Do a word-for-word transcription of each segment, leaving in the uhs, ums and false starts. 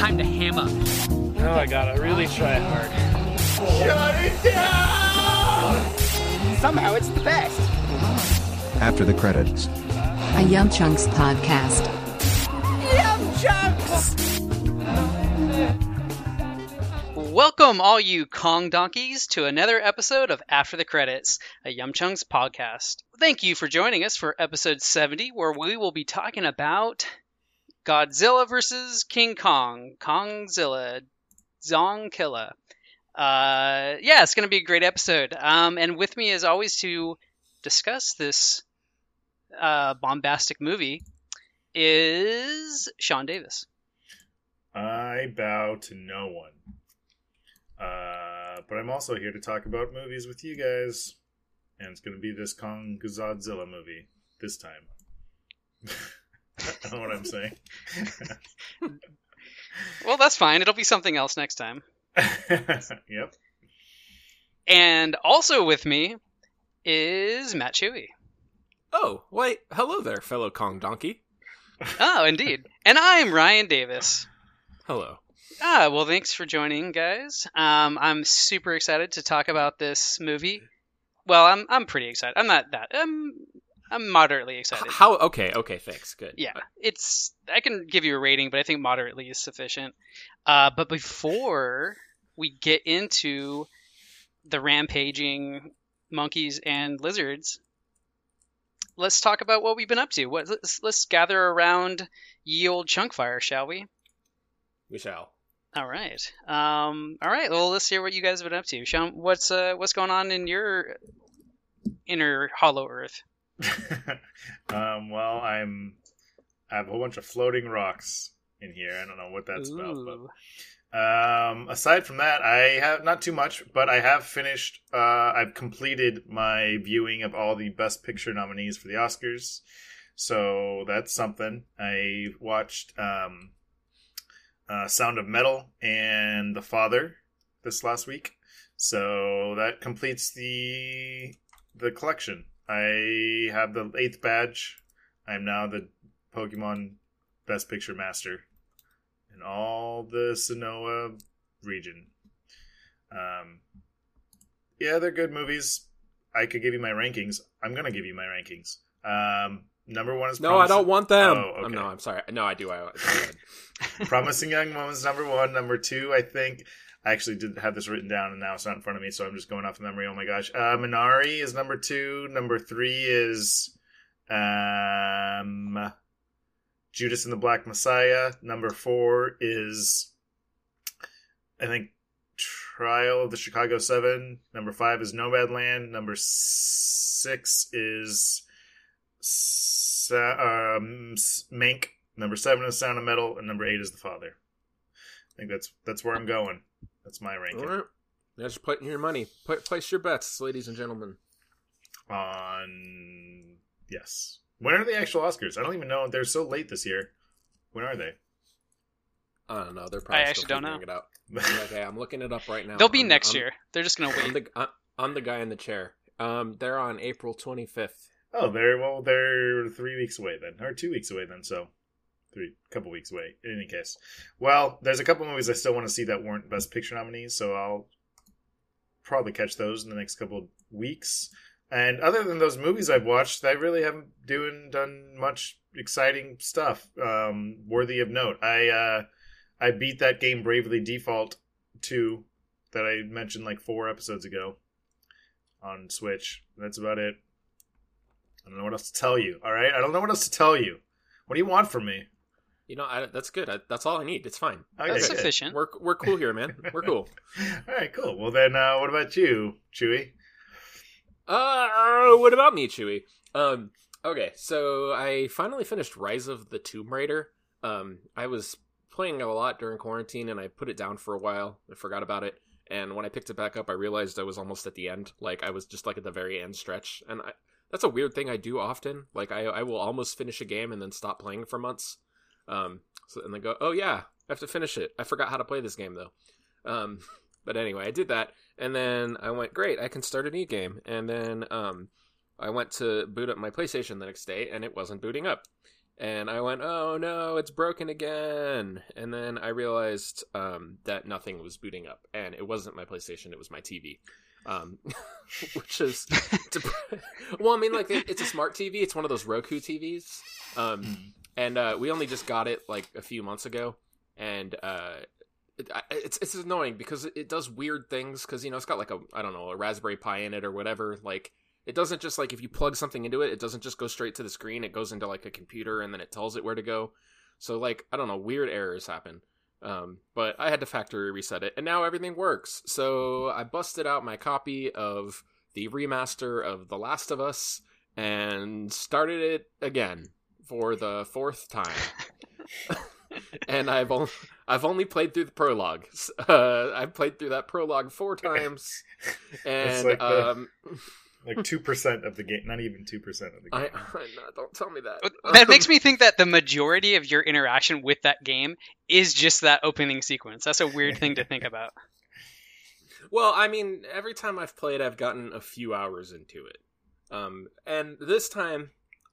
time to ham up. Oh my god, I really try hard. Shut it down! Somehow it's the best. After the credits. A Yum Chunks podcast. Yum Chunks! Welcome all you Kong Donkeys to another episode of After the Credits, a Yum Chunks podcast. Thank you for joining us for episode seventy, where we will be talking about Godzilla versus King Kong, Kongzilla, Zongkilla. Uh, yeah, it's going to be a great episode. Um, and with me, as always, to discuss this uh, bombastic movie is Sean Davis. I bow to no one. Uh, but I'm also here to talk about movies with you guys. And it's going to be this Kongzilla movie this time. I don't know what I'm saying. Well, that's fine. It'll be something else next time. Yep. And also with me is Matt Chewy. Oh, wait. Hello there, fellow Kong Donkey. Oh, indeed. And I'm Ryan Davis. Hello. Ah, well, thanks for joining, guys. Um, I'm super excited to talk about this movie. Well, I'm I'm pretty excited. I'm not that. I'm I'm moderately excited. How? Okay, okay, thanks. Good. Yeah, it's. I can give you a rating, but I think moderately is sufficient. Uh, but before we get into the rampaging monkeys and lizards, let's talk about what we've been up to. What? Let's, let's gather around ye old chunk fire, shall we? We shall. All right. Um. All right. Well, let's hear what you guys have been up to. Sean, what's uh, what's going on in your inner Hollow Earth? um, well, I'm I have a whole bunch of floating rocks in here. I don't know what that's Ooh. about, but um, aside from that, I have not too much. But I have finished. Uh, I've completed my viewing of all the Best Picture nominees for the Oscars, so that's something. I watched um, uh, Sound of Metal and The Father this last week, so that completes the the collection. I have the eighth badge. I'm now the Pokemon Best Picture Master in all the Sinnoh region. Um, yeah, they're good movies. I could give you my rankings. I'm going to give you my rankings. Um, number one is No, Promising... I don't want them. Oh, okay. um, no, I'm sorry. No, I do. I, I Promising Young Woman's number one. Number two, I think. I actually did have this written down, and now it's not in front of me, so I'm just going off of memory. Oh, my gosh. Uh, Minari is number two. Number three is um, Judas and the Black Messiah. Number four is, I think, Trial of the Chicago Seven. Number five is Nomadland. Number six is Sa- um, Mank. Number seven is Sound of Metal. And number eight is The Father. I think that's that's where I'm going. That's my ranking. All right. Now just put your money. Put, place your bets, ladies and gentlemen. On... Yes. When are the actual Oscars? I don't even know. They're so late this year. When are they? I don't know. They're probably I actually still figuring don't know. It out. Okay, I'm looking it up right now. They'll be I'm, next I'm, year. They're just going to wait. I'm the, I'm the guy in the chair. Um, They're on April twenty-fifth. Oh, they're well. They're three weeks away then. Or two weeks away then, so... Three, couple weeks away. In any case, well, there's a couple movies I still want to see that weren't Best Picture nominees, so I'll probably catch those in the next couple of weeks. And other than those movies I've watched, I really haven't doing done much exciting stuff um, worthy of note. I uh, I beat that game Bravely Default two that I mentioned like four episodes ago on Switch. That's about it. I don't know what else to tell you. All right, I don't know what else to tell you. What do you want from me? You know, I, that's good. I, that's all I need. It's fine. Okay, that's good. Sufficient. We're we're cool here, man. We're cool. All right, cool. Well, then, uh, what about you, Chewy? Uh, what about me, Chewy? Um, okay, so I finally finished Rise of the Tomb Raider. Um, I was playing a lot during quarantine, and I put it down for a while. I forgot about it, and when I picked it back up, I realized I was almost at the end. Like, I was just, like, at the very end stretch, and I... That's a weird thing I do often. Like, I I will almost finish a game and then stop playing for months. Um, so, and then go, oh, yeah, I have to finish it. I forgot how to play this game, though. Um, but anyway, I did that. And then I went, great, I can start a new game. And then um, I went to boot up my PlayStation the next day, and it wasn't booting up. And I went, oh no, it's broken again. And then I realized um, that nothing was booting up. And it wasn't my PlayStation, it was my T V. Um, which is... Dep- well, I mean, like, it, it's a smart T V. It's one of those Roku T Vs. Um, and uh, we only just got it, like, a few months ago. And uh, it, it's it's annoying because it does weird things. Because, you know, it's got, like, a, I don't know, a Raspberry Pi in it or whatever, like... It doesn't just, like, if you plug something into it, it doesn't just go straight to the screen. It goes into, like, a computer, and then it tells it where to go. So, like, I don't know, weird errors happen. Um, but I had to factory reset it, and now everything works. So I busted out my copy of the remaster of The Last of Us and started it again for the fourth time. And I've only, I've only played through the prologue. Uh, I've played through that prologue four times. And... Like um the... Like two percent of the game, not even two percent of the game. I, I, no, don't tell me that. That makes me think that the majority of your interaction with that game is just that opening sequence. That's a weird thing to think about. Well, I mean, every time I've played, I've gotten a few hours into it. Um, and this time,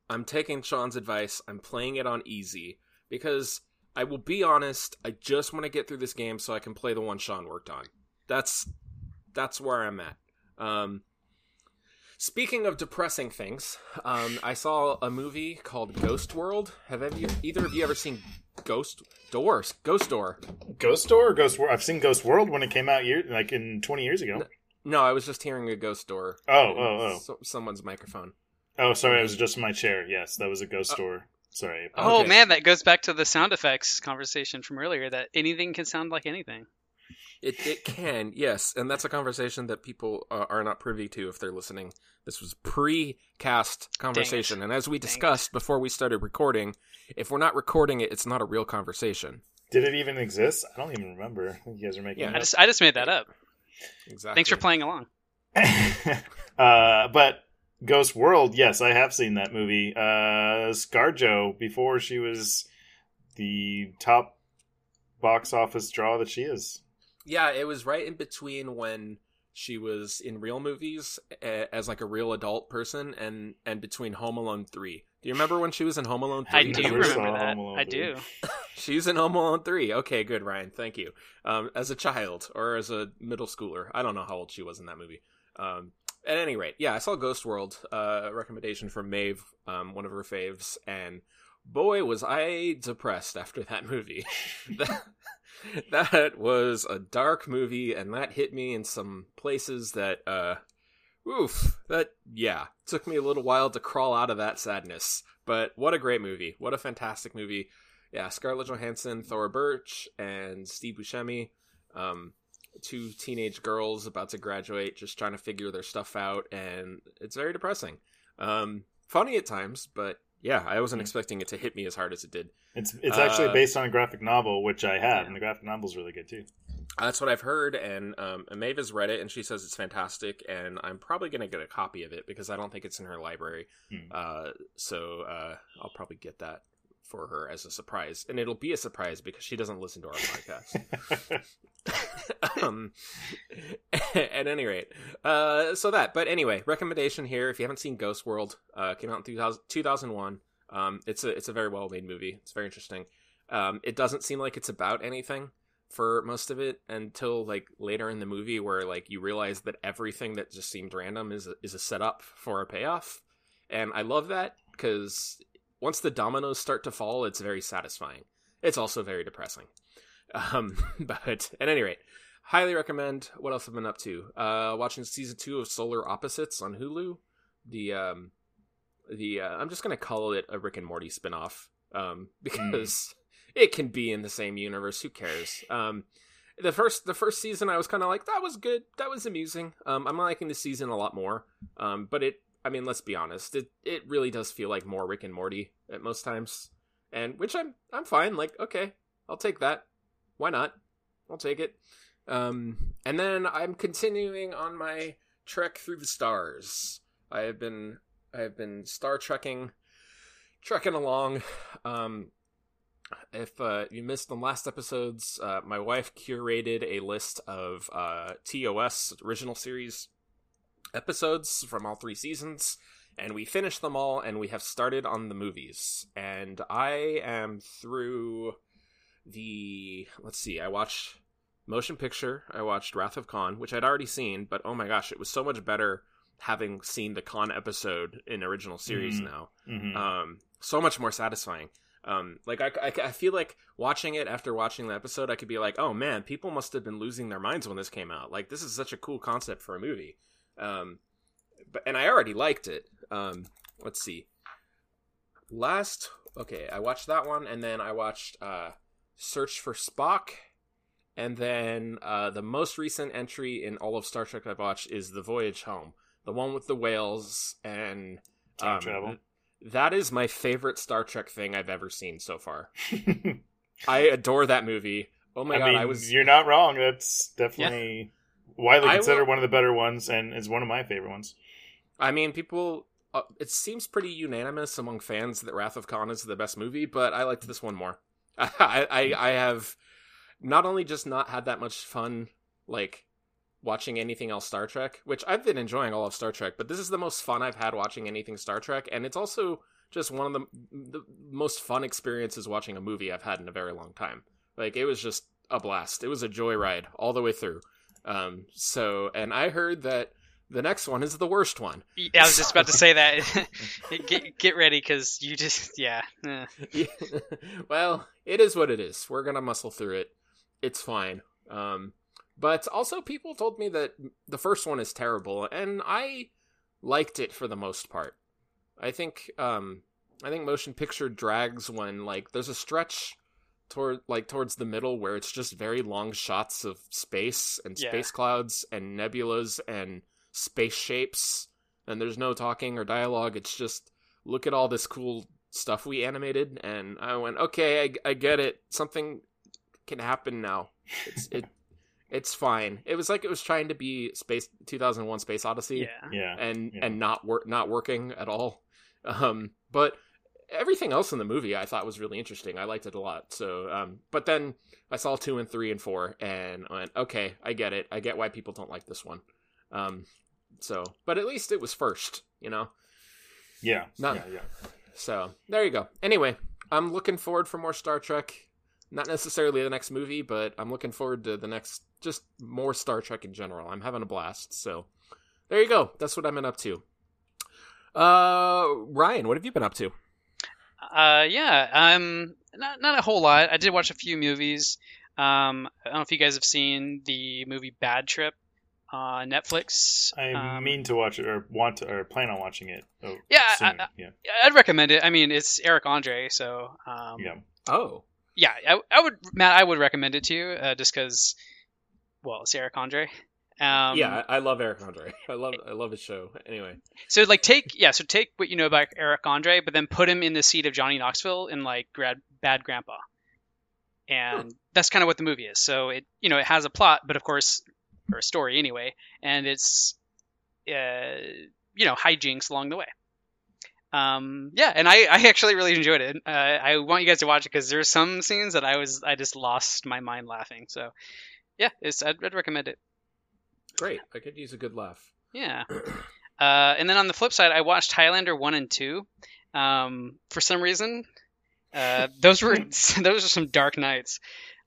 I'm taking Sean's advice. I'm playing it on easy. Because, I will be honest, I just want to get through this game so I can play the one Sean worked on. That's, that's where I'm at. Um... Speaking of depressing things, um, I saw a movie called Ghost World. Have any, either of you ever seen Ghost Doors? Ghost Door. Ghost Door or Ghost World? I've seen Ghost World when it came out year, like in twenty years ago. No, no, I was just hearing a ghost door. Oh, oh, oh. So, someone's microphone. Oh, sorry, it was just my chair. Yes, that was a ghost uh, door. Sorry. Oh, okay. Man, that goes back to the sound effects conversation from earlier, that anything can sound like anything. It it can, yes, and that's a conversation that people uh, are not privy to if they're listening. This was pre-cast conversation, and as we discussed before we started recording, if we're not recording it, it's not a real conversation. Did it even exist? I don't even remember. You guys are making yeah, it I up. just I just made that up. Exactly. Thanks for playing along. uh, but Ghost World, yes, I have seen that movie. Uh, ScarJo, before she was the top box office draw that she is. Yeah, it was right in between when she was in real movies as like a real adult person and, and between Home Alone three. Do you remember when she was in Home Alone three? I do I remember that. I do. She's in Home Alone three. Okay, good, Ryan. Thank you. Um, as a child or as a middle schooler. I don't know how old she was in that movie. Um, at any rate, yeah, I saw Ghost World, uh, a recommendation from Maeve, um, one of her faves, and boy, was I depressed after that movie. that, that was a dark movie, and that hit me in some places that, uh, oof, that, yeah, took me a little while to crawl out of that sadness. But what a great movie. What a fantastic movie. Yeah, Scarlett Johansson, Thora Birch, and Steve Buscemi, um, two teenage girls about to graduate, just trying to figure their stuff out, and it's very depressing. Um, funny at times, but... Yeah, I wasn't expecting it to hit me as hard as it did. It's it's actually uh, based on a graphic novel, which I have, and the graphic novel's really good, too. That's what I've heard, and um, Maeve has read it, and she says it's fantastic, and I'm probably going to get a copy of it, because I don't think it's in her library, hmm. uh, so uh, I'll probably get that for her as a surprise, and it'll be a surprise, because she doesn't listen to our podcast. um, at any rate, uh, so that, but anyway, recommendation here, if you haven't seen Ghost World, uh, came out in two thousand, two thousand one, um, it's a, it's a very well-made movie, it's very interesting, um, it doesn't seem like it's about anything for most of it, until, like, later in the movie, where, like, you realize that everything that just seemed random is a, is a setup for a payoff, and I love that, because once the dominoes start to fall, it's very satisfying. It's also very depressing. Um, but at any rate, highly recommend. What else have I been up to? Uh, watching season two of Solar Opposites on Hulu. The um, the uh, I'm just gonna call it a Rick and Morty spinoff um, because mm. it can be in the same universe. Who cares? Um, the first the first season, I was kind of like, that was good, that was amusing. Um, I'm liking this season a lot more. Um, but it, I mean, let's be honest, it it really does feel like more Rick and Morty at most times, and which I'm I'm fine. Like, okay, I'll take that. Why not? I'll take it. Um, and then I'm continuing on my trek through the stars. I have been I have been star trekking, trekking along. Um, if uh, you missed the last episodes, uh, my wife curated a list of uh, T O S original series episodes from all three seasons, and we finished them all, and we have started on the movies. And I am through the, let's see, I watched Motion Picture, I watched Wrath of Khan, which I'd already seen, but oh my gosh, it was so much better having seen the Khan episode in original series mm-hmm. now. Mm-hmm. Um, so much more satisfying. Um, like, I, I, I feel like watching it after watching the episode, I could be like, oh man, people must have been losing their minds when this came out. Like, this is such a cool concept for a movie. Um, but and I already liked it. Um, let's see. Last, okay, I watched that one, and then I watched uh, Search for Spock, and then uh, the most recent entry in all of Star Trek I've watched is The Voyage Home, the one with the whales and time um, travel. That is my favorite Star Trek thing I've ever seen so far. I adore that movie. Oh my I god, mean, I was you're not wrong. That's definitely yeah. widely considered will... one of the better ones, and is one of my favorite ones. I mean, people uh, it seems pretty unanimous among fans that Wrath of Khan is the best movie, but I liked this one more. I, I I have not only just not had that much fun like watching anything else Star Trek, which I've been enjoying all of Star Trek, but this is the most fun I've had watching anything Star Trek, and it's also just one of the, the most fun experiences watching a movie I've had in a very long time. Like, it was just a blast. It was a joyride all the way through. Um, so, and I heard that the next one is the worst one. Yeah, I was just about to say that. get, get ready, because you just, yeah. yeah. Well, it is what it is. We're going to muscle through it. It's fine. Um, But also people told me that the first one is terrible, and I liked it for the most part. I think um, I think Motion Picture drags when like there's a stretch toward like towards the middle where it's just very long shots of space and yeah. space clouds and nebulas and space shapes, and there's no talking or dialogue. It's just, look at all this cool stuff we animated, and I went, okay, I, I get it. Something can happen now. It's it. It's fine. It was like it was trying to be Space two thousand one Space Odyssey, yeah, yeah. and yeah. and not work, not working at all. Um, but everything else in the movie I thought was really interesting. I liked it a lot. So, um, but then I saw two and three and four, and I went, okay, I get it. I get why people don't like this one. Um, so, but at least it was first, you know. Yeah. Not, yeah. Yeah. So there you go. Anyway, I'm looking forward for more Star Trek. Not necessarily the next movie, but I'm looking forward to the next, just more Star Trek in general. I'm having a blast. So there you go. That's what I've been up to. Uh, Ryan, what have you been up to? Uh, yeah, um, not, not a whole lot. I did watch a few movies. Um, I don't know if you guys have seen the movie Bad Trip on Netflix. I um, mean to watch it, or want to, or plan on watching it. Oh, yeah, I, I, yeah, I'd recommend it. I mean, it's Eric Andre, so. Um, yeah. Oh. Yeah, I, I would, Matt, I would recommend it to you, uh, just because, well, it's Eric Andre. Um, yeah, I, I love Eric Andre. I love I love his show. Anyway. So, like, take, yeah, so take what you know about Eric Andre, but then put him in the seat of Johnny Knoxville in, like, grad, Bad Grandpa. And hmm. that's kind of what the movie is. So, it, you know, it has a plot, but of course, or a story anyway, and it's, uh, you know, hijinks along the way. Um, yeah, and I, I actually really enjoyed it. Uh, I want you guys to watch it because there's some scenes that I was I just lost my mind laughing. So, yeah, it's, I'd, I'd recommend it. Great, I could use a good laugh. Yeah. uh, and then on the flip side, I watched Highlander one and two. Um, for some reason, uh, those were those are some dark nights.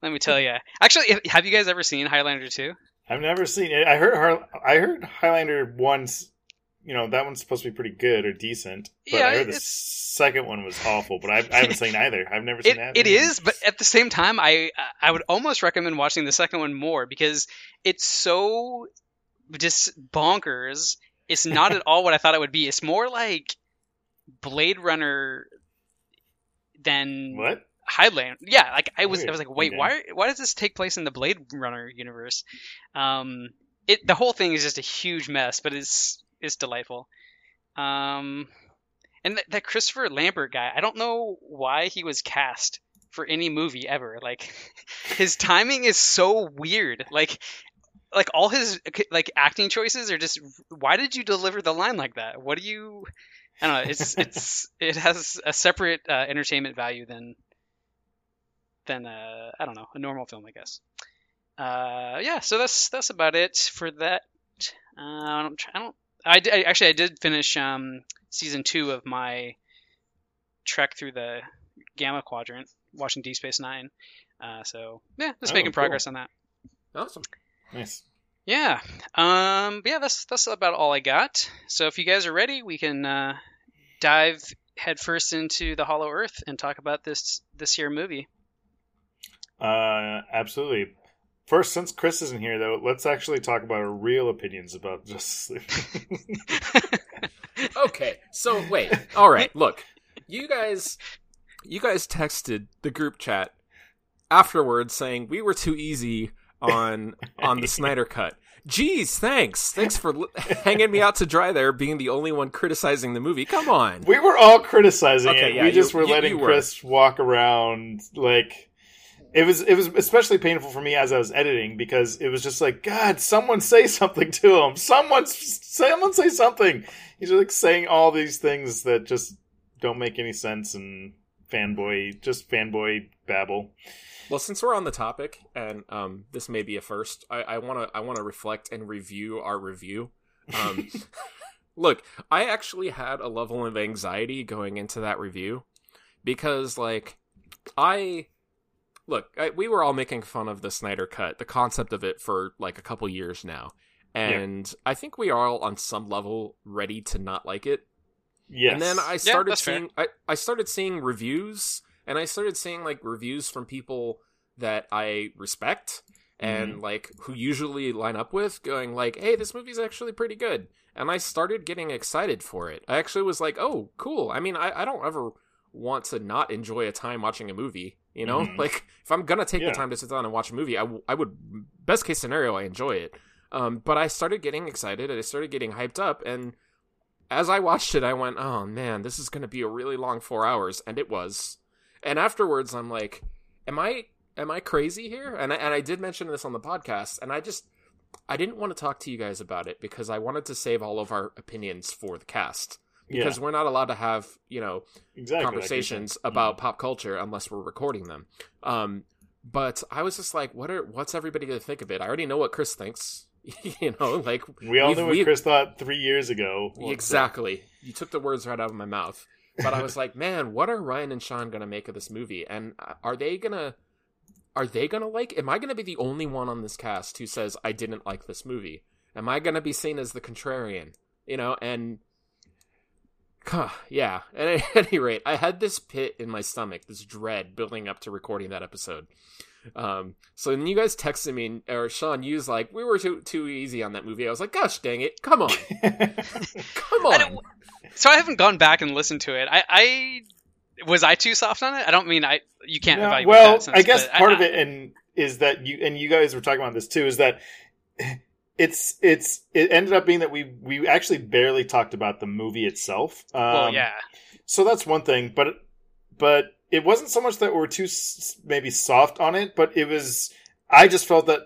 Let me tell you. Actually, have you guys ever seen Highlander two? I've never seen it. I heard I heard Highlander one's. You know, that one's supposed to be pretty good or decent, but yeah, I heard the second one was awful, but I, I haven't seen either. I've never seen it, either. It is, but at the same time, I I would almost recommend watching the second one more because it's so just bonkers. It's not at all what I thought it would be. It's more like Blade Runner than what? Highlander. Yeah, like I was Weird. I was like, wait, yeah. why why does this take place in the Blade Runner universe? Um, it the whole thing is just a huge mess, but it's It's delightful. Um, and th- that Christopher Lambert guy, I don't know why he was cast for any movie ever. Like, his timing is so weird. Like, like all his like acting choices are just, why did you deliver the line like that? What do you, I don't know. It's, it's, it has a separate uh, entertainment value than, than, uh, I don't know, a normal film, I guess. Uh, yeah. So that's, that's about it for that. Uh, I don't, I don't, I, I actually I did finish um, season two of my trek through the Gamma Quadrant, watching Deep Space Nine. Uh, so yeah, just oh, making progress cool. on that. Awesome, nice. Yeah, um, but yeah, that's that's about all I got. So if you guys are ready, we can uh, dive headfirst into the Hollow Earth and talk about this this year movie. Uh, absolutely. First, since Chris isn't here, though, let's actually talk about our real opinions about Justice League. Okay, so wait. All right, look. You guys, you guys texted the group chat afterwards saying we were too easy on on the Snyder Cut. Jeez, thanks. Thanks for l- hanging me out to dry there, being the only one criticizing the movie. Come on. We were all criticizing okay, it. Yeah, we you, just were you, letting you were. Chris walk around like... It was it was especially painful for me as I was editing, because it was just like, God, someone say something to him. Someone, someone say something. He's like saying all these things that just don't make any sense, and fanboy, just fanboy babble. Well, since we're on the topic, and um, this may be a first, I, I wanna I wanna reflect and review our review. Um, look, I actually had a level of anxiety going into that review, because like I. Look, I, we were all making fun of the Snyder Cut, the concept of it, for like a couple years now. And yeah. I think we are all on some level ready to not like it. Yes. And then I started yeah, seeing I, I started seeing reviews, and I started seeing like reviews from people that I respect mm-hmm. and like who usually line up with, going like, hey, this movie's actually pretty good. And I started getting excited for it. I actually was like, oh, cool. I mean, I, I don't ever want to not enjoy a time watching a movie. You know, mm-hmm. like if I'm going to take yeah. the time to sit down and watch a movie, I, w- I would, best case scenario, I enjoy it. Um, but I started getting excited and I started getting hyped up. And as I watched it, I went, oh, man, this is going to be a really long four hours. And it was. And afterwards, I'm like, am I am I crazy here? And I, and I did mention this on the podcast. And I just I didn't want to talk to you guys about it, because I wanted to save all of our opinions for the cast. Because yeah. we're not allowed to have, you know, exactly, conversations like about yeah. pop culture unless we're recording them. Um, but I was just like, what are what's everybody going to think of it? I already know what Chris thinks. You know, like we all know what we've... Chris thought three years ago. Exactly. So. You took the words right out of my mouth. But I was like, man, what are Ryan and Sean going to make of this movie? And are they going to are they going to like? Am I going to be the only one on this cast who says I didn't like this movie? Am I going to be seen as the contrarian? You know, and. Huh, yeah, and at any rate, I had this pit in my stomach, this dread building up to recording that episode. Um, so then you guys texted me, or Sean, you was like, we were too too easy on that movie. I was like, gosh dang it, come on. Come on. I so I haven't gone back and listened to it. I, I was I too soft on it? I don't mean I you can't no, evaluate well, that sense, I guess part I, of it and is that you and you guys were talking about this too, is that It's it's it ended up being that we we actually barely talked about the movie itself. Um, well, yeah. So that's one thing, but but it wasn't so much that we were too maybe soft on it, but it was I just felt that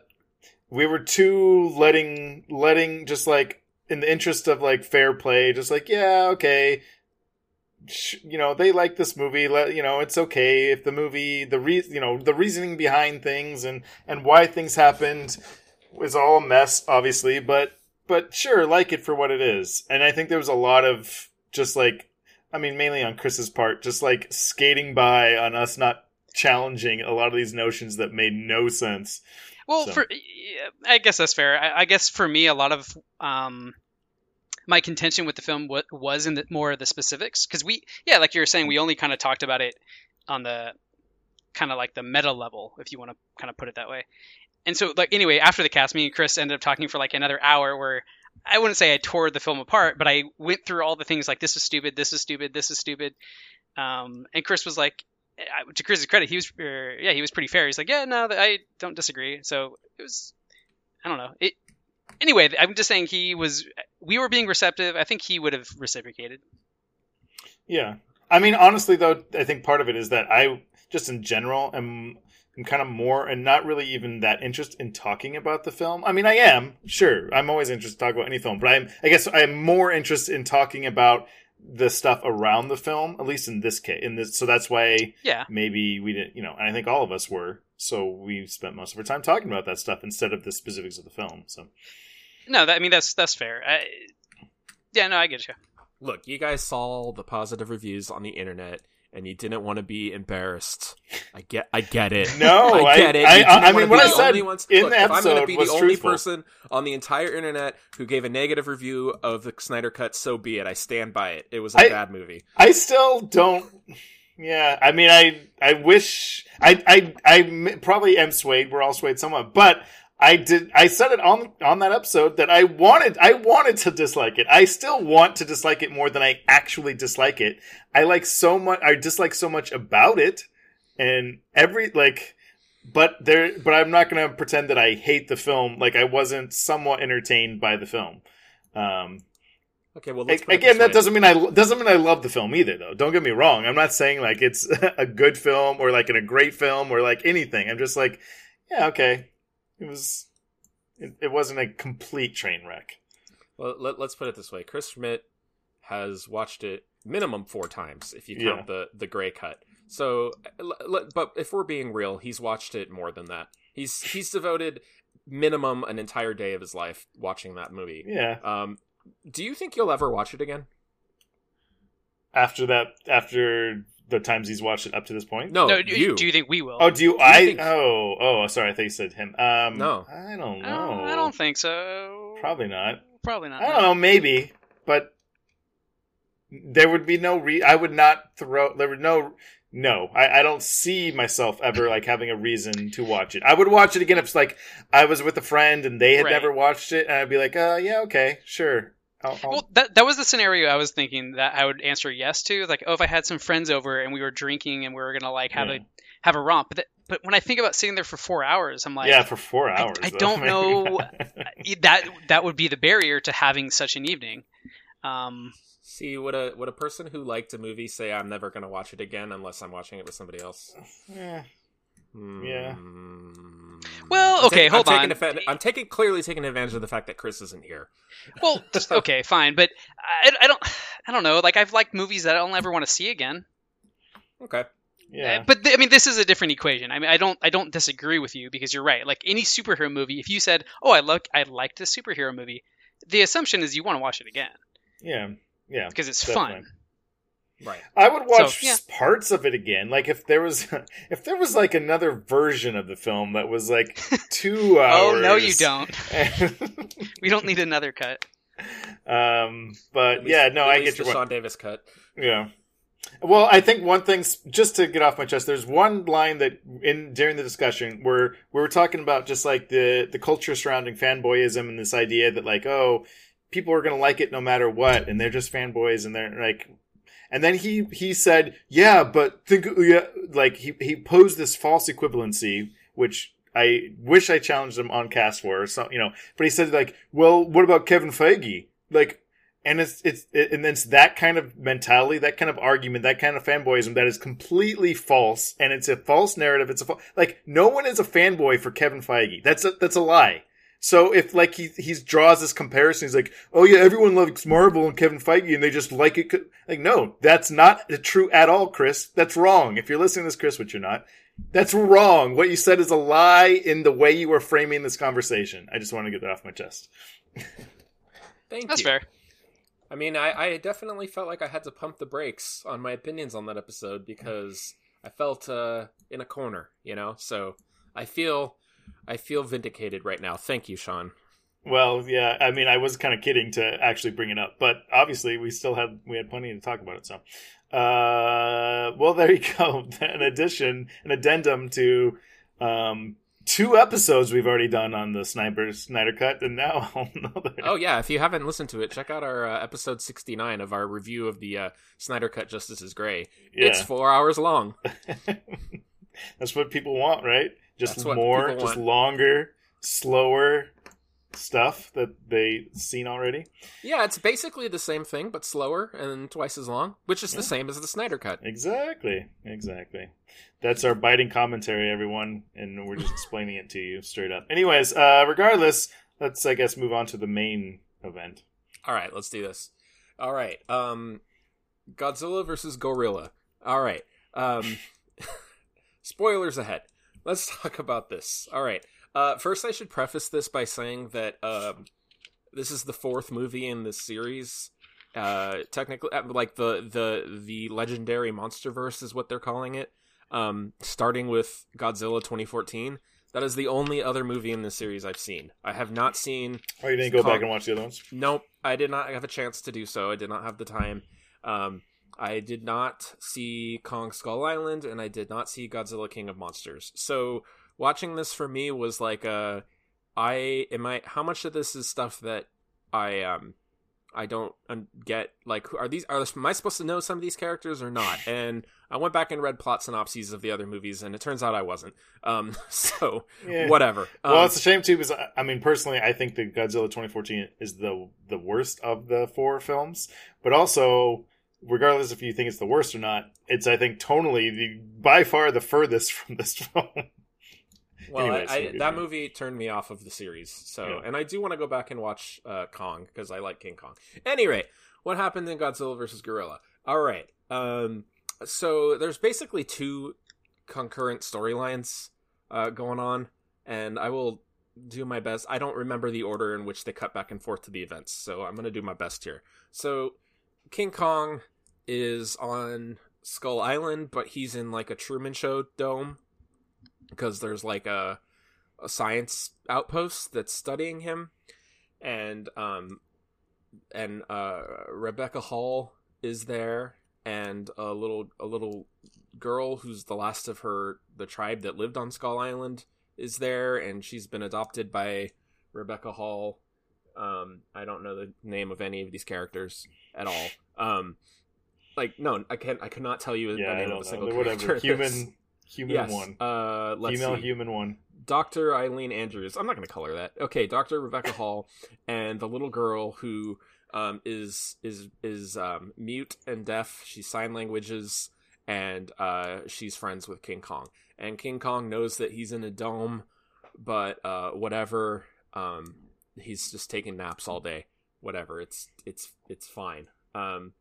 we were too letting letting just like in the interest of like fair play, just like yeah, okay, you know, they like this movie, let, you know, it's okay if the movie the re- you know the reasoning behind things and and why things happened. It's all a mess, obviously, but but sure, like it for what it is. And I think there was a lot of just like, I mean, mainly on Chris's part, just like skating by on us not challenging a lot of these notions that made no sense. Well, so. for I guess that's fair. I, I guess for me, a lot of um, my contention with the film w- was in the, more of the specifics, because we, yeah, like you were saying, we only kind of talked about it on the kind of like the meta level, if you want to kind of put it that way. And so, like, anyway, after the cast, me and Chris ended up talking for like another hour, where I wouldn't say I tore the film apart, but I went through all the things like this is stupid, this is stupid, this is stupid. Um, and Chris was like, to Chris's credit, he was, er, yeah, he was pretty fair. He's like, yeah, no, I don't disagree. So it was, I don't know. It anyway. I'm just saying he was. We were being receptive. I think he would have reciprocated. Yeah, I mean, honestly, though, I think part of it is that I just in general am. I'm kind of more and not really even that interested in talking about the film. I mean, I am, sure. I'm always interested to talk about any film, but I'm, I guess I'm more interested in talking about the stuff around the film, at least in this case. In this, so that's why yeah. maybe we didn't, you know, and I think all of us were. So we spent most of our time talking about that stuff instead of the specifics of the film. So, no, that, I mean, that's, that's fair. I, Yeah, no, I get you. Look, you guys saw the positive reviews on the internet, and you didn't want to be embarrassed. I get, I get it. No, I get I, it. I, I, I mean, what I said in look, the episode, I'm going to be the only truthful. person on the entire internet who gave a negative review of the Snyder Cut. So be it. I stand by it. It was a I, bad movie. I still don't. Yeah, I mean, I, I wish I, I, I probably am swayed. We're all swayed somewhat, but. I did. I said it on on that episode that I wanted. I wanted to dislike it. I still want to dislike it more than I actually dislike it. I like so much. I dislike so much about it, and every like. But there. But I'm not going to pretend that I hate the film. Like I wasn't somewhat entertained by the film. Um, okay. Well, let's put it this way. That doesn't mean I doesn't mean I love the film either, though. Don't get me wrong. I'm not saying like it's a good film or like in a great film or like anything. I'm just like, yeah, okay. It was, it, it wasn't a complete train wreck. Well, let, let's put it this way: Chris Schmidt has watched it minimum four times, if you count yeah. the the gray cut. So, but if we're being real, he's watched it more than that. He's he's devoted minimum an entire day of his life watching that movie. Yeah. Um, do you think you'll ever watch it again? After that, after. The times he's watched it up to this point? No, no do, you. do you think we will? Oh, do you? Do I. You think... Oh, oh, sorry. I thought you said him. Um, no. I don't know. Uh, I don't think so. Probably not. Probably not. I don't no. know. Maybe. But there would be no re. I would not throw. There would no. No. I, I don't see myself ever like having a reason to watch it. I would watch it again if like I was with a friend and they had right. never watched it. And I'd be like, uh, yeah, okay, sure. I'll, I'll... Well, that that was the scenario I was thinking that I would answer yes to. Like, oh, if I had some friends over and we were drinking and we were gonna like have yeah. a have a romp. But that, but when I think about sitting there for four hours, I'm like, yeah, for four hours. I, I don't know that that would be the barrier to having such an evening. Um, See, would a would a person who liked a movie say, "I'm never gonna watch it again unless I'm watching it with somebody else"? Yeah. Yeah. Well, okay, hold I'm on. Effect, I'm taking clearly taking advantage of the fact that Chris isn't here. Well, okay, fine, but I, I don't, I don't know. Like I've liked movies that I'll never want to see again. Okay. Yeah. Uh, but th- I mean, this is a different equation. I mean, I don't, I don't disagree with you because you're right. Like any superhero movie, if you said, "Oh, I like, I liked this superhero movie," the assumption is you want to watch it again. Yeah. Yeah. Because it's definitely. fun. Right. I would watch so, yeah. parts of it again. Like if there was, if there was like another version of the film that was like two hours. Oh no, you don't. We don't need another cut. Um, but least, yeah, no, I get your point. Sean Davis cut. Yeah. Well, I think one thing, just to get off my chest, there's one line that in during the discussion where we were talking about just like the the culture surrounding fanboyism and this idea that like, oh, people are gonna like it no matter what, and they're just fanboys, and they're like. And then he, he said, yeah, but think, yeah, like he, he posed this false equivalency, which I wish I challenged him on cast for or something, you know, but he said like, well, what about Kevin Feige? Like, and it's, it's, it, and it's that kind of mentality, that kind of argument, that kind of fanboyism that is completely false. And it's a false narrative. It's a, fa- like, no one is a fanboy for Kevin Feige. That's a, that's a lie. So if like he he draws this comparison, he's like, oh yeah, everyone loves Marvel and Kevin Feige, and they just like it. Like, no, that's not true at all, Chris. That's wrong. If you're listening to this, Chris, which you're not, that's wrong. What you said is a lie in the way you were framing this conversation. I just want to get that off my chest. Thank you. That's fair. I mean, I, I definitely felt like I had to pump the brakes on my opinions on that episode because I felt uh, in a corner, you know. So I feel. I feel vindicated right now. Thank you, Sean. Well, yeah, I mean, I was kind of kidding to actually bring it up, but obviously we still had, we had plenty to talk about it. So, uh, well, there you go. An addition, an addendum to, um, two episodes we've already done on the Sniper Snyder Cut. And now, another. Oh yeah. If you haven't listened to it, check out our uh, episode sixty-nine of our review of the, uh, Snyder Cut Justice is Gray. Yeah. It's four hours long. That's what people want, right? Just more, just longer, slower stuff that they've seen already. Yeah, it's basically the same thing, but slower and twice as long, which is yeah. the same as the Snyder Cut. Exactly, exactly. That's our biting commentary, everyone, and we're just explaining it to you straight up. Anyways, uh, regardless, let's, I guess, move on to the main event. All right, let's do this. All right, um, Godzilla versus Gorilla. All right, um, spoilers ahead. Let's talk about this. All right. Uh, first, I should preface this by saying that um, this is the fourth movie in this series, Uh, technically, like the the the legendary MonsterVerse is what they're calling it. Um, starting with Godzilla twenty fourteen. That is the only other movie in this series I've seen. I have not seen... Oh, you didn't go Kong. back and watch the other ones? Nope. I did not have a chance to do so. I did not have the time. Um, I did not see Kong Skull Island, and I did not see Godzilla King of Monsters. So watching this for me was like, uh, I am I how much of this is stuff that I um I don't get? Like, are these are am I supposed to know some of these characters or not? And I went back and read plot synopses of the other movies, and it turns out I wasn't. Um, so yeah. whatever. Well, um, it's a shame too, because I, I mean, personally, I think that Godzilla twenty fourteen is the the worst of the four films. But also, regardless if you think it's the worst or not, it's I think tonally the by far the furthest from this film. Well, Anyways, I, I, that movie turned me off of the series, so yeah. And I do want to go back and watch uh, Kong, because I like King Kong. Anyway, what happened in Godzilla versus Gorilla? All right, um, so there's basically two concurrent storylines uh, going on, and I will do my best. I don't remember the order in which they cut back and forth to the events, so I'm going to do my best here. So King Kong is on Skull Island, but he's in like a Truman Show dome, because there's like a, a science outpost that's studying him, and um, and uh, Rebecca Hall is there, and a little a little girl who's the last of her the tribe that lived on Skull Island is there, and she's been adopted by Rebecca Hall. Um, I don't know the name of any of these characters at all. Um, like no, I can't. I cannot tell you yeah, the name of a single know. character. Whatever. Human. Human yes. one. Uh, let's Female see. human one. Doctor Eileen Andrews. I'm not going to call her that. Okay, Doctor Rebecca Hall and the little girl who um, is is is um, mute and deaf. She's sign languages, and uh, she's friends with King Kong. And King Kong knows that he's in a dome, but uh, whatever. Um, he's just taking naps all day. Whatever. It's it's it's fine. Um,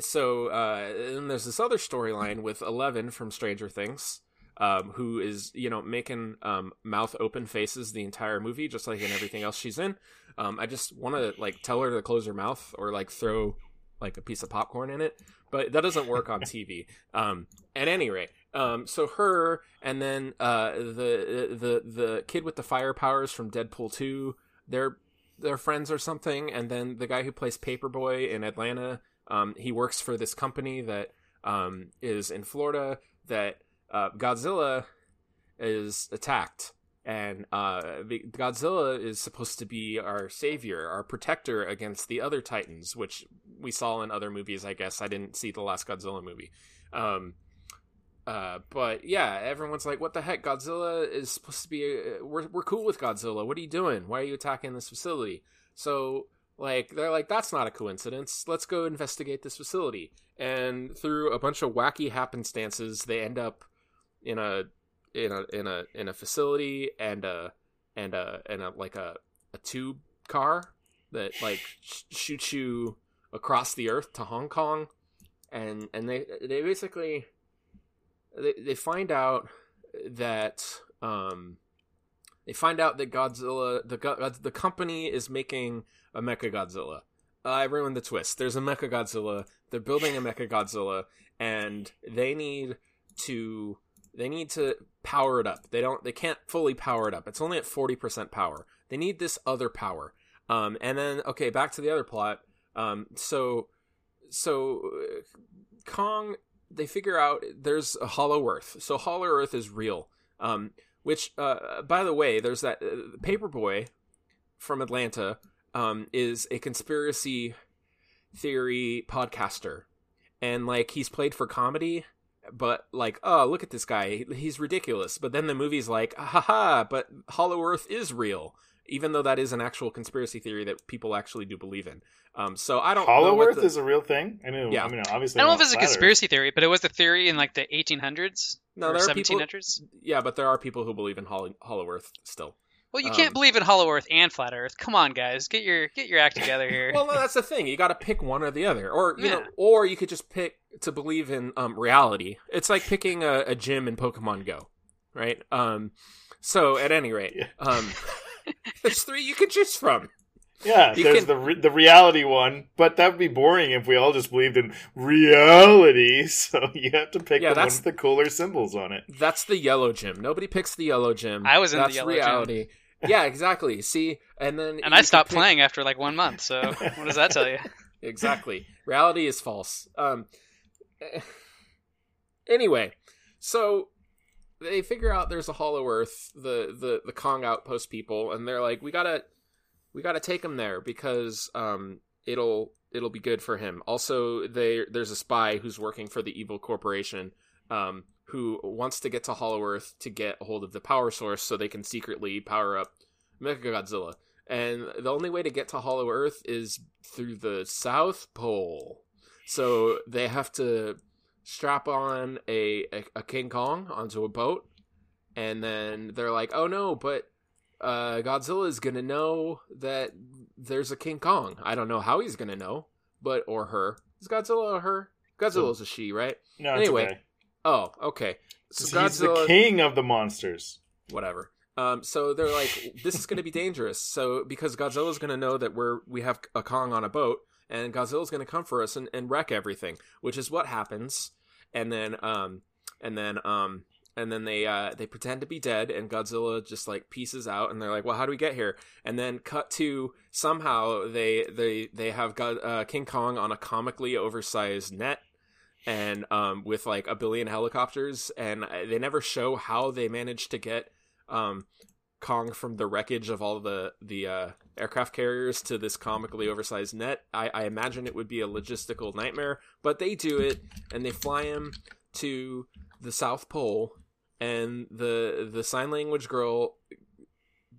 So, uh, and there's this other storyline with Eleven from Stranger Things, um, who is, you know, making um, mouth open faces the entire movie, just like in everything else she's in. Um, I just want to, like, tell her to close her mouth or, like, throw, like, a piece of popcorn in it. But that doesn't work on T V. Um, at any rate, um, so her and then uh, the the the kid with the fire powers from Deadpool two, they're, they're friends or something. And then the guy who plays Paperboy in Atlanta... Um, he works for this company that um, is in Florida that uh, Godzilla is attacked. And uh, Godzilla is supposed to be our savior, our protector against the other Titans, which we saw in other movies, I guess. I didn't see the last Godzilla movie. Um, uh, but yeah, everyone's like, what the heck? Godzilla is supposed to be... A, we're, we're cool with Godzilla. What are you doing? Why are you attacking this facility? So... Like, they're like, that's not a coincidence. Let's go investigate this facility. And through a bunch of wacky happenstances, they end up in a in a in a in a facility and a and a and a like a, a tube car that like sh- shoots you across the earth to Hong Kong, and and they they basically they they find out that um they find out that Godzilla the the company is making a Mechagodzilla. Uh, I ruined the twist. There's a Mechagodzilla. They're building a Mechagodzilla, and they need to they need to power it up. They don't. They can't fully power it up. It's only at forty percent power. They need this other power. Um, and then okay, back to the other plot. Um, so so Kong. They figure out there's a Hollow Earth. So Hollow Earth is real. Um, which uh, by the way, there's that uh, Paperboy from Atlanta. Um, is a conspiracy theory podcaster, and like he's played for comedy, but like, oh, look at this guy, he's ridiculous. But then the movie's like, haha, but Hollow Earth is real, even though that is an actual conspiracy theory that people actually do believe in. Um, so I don't. Hollow know what Earth the... is a real thing. I mean, yeah. I mean, obviously, I don't know if it's a conspiracy theory, but it was the theory in like the eighteen hundreds no, or there are seventeen hundreds. People... Yeah, but there are people who believe in Hollow, Hollow Earth still. Well, you can't um, believe in Hollow Earth and Flat Earth. Come on, guys, get your get your act together here. Well, no, that's the thing. You got to pick one or the other, or you yeah. know, or you could just pick to believe in um, reality. It's like picking a, a gym in Pokemon Go, right? Um, so at any rate, yeah. um, there's three you could choose from. Yeah, you there's can... the re- the reality one, but that would be boring if we all just believed in reality, so you have to pick yeah, the one with the cooler symbols on it. That's the yellow gym. Nobody picks the yellow gym. I was in that's the yellow reality. Gym. Yeah, exactly. See? And then and I stopped pick... playing after like one month, so what does that tell you? Exactly. Reality is false. Um. Anyway, so... they figure out there's a Hollow Earth, the, the, the Kong outpost people, and they're like, we gotta we gotta take him there because um it'll it'll be good for him. Also, they there's a spy who's working for the evil corporation um who wants to get to Hollow Earth to get a hold of the power source so they can secretly power up Mechagodzilla. And the only way to get to Hollow Earth is through the South Pole. So they have to strap on a, a a King Kong onto a boat, and then they're like, oh no, but uh Godzilla's gonna know that there's a King Kong. I don't know how he's gonna know, but or her. Is Godzilla a her? Godzilla's a she, right? No, anyway. It's okay. Oh, okay. So Godzilla's the king of the monsters. Whatever. Um so they're like, this is gonna be dangerous. So because Godzilla's gonna know that we're we have a Kong on a boat. And Godzilla's going to come for us and, and wreck everything, which is what happens. And then, um, and then, um, and then they uh, they pretend to be dead, and Godzilla just like pieces out. And they're like, "Well, how do we get here?" And then cut to somehow they they they have God, uh, King Kong on a comically oversized net, and um, with like a billion helicopters. And they never show how they managed to get um, Kong from the wreckage of all the the. Uh, aircraft carriers to this comically oversized net. I, I imagine it would be a logistical nightmare, but they do it, and they fly him to the South Pole, and the the sign language girl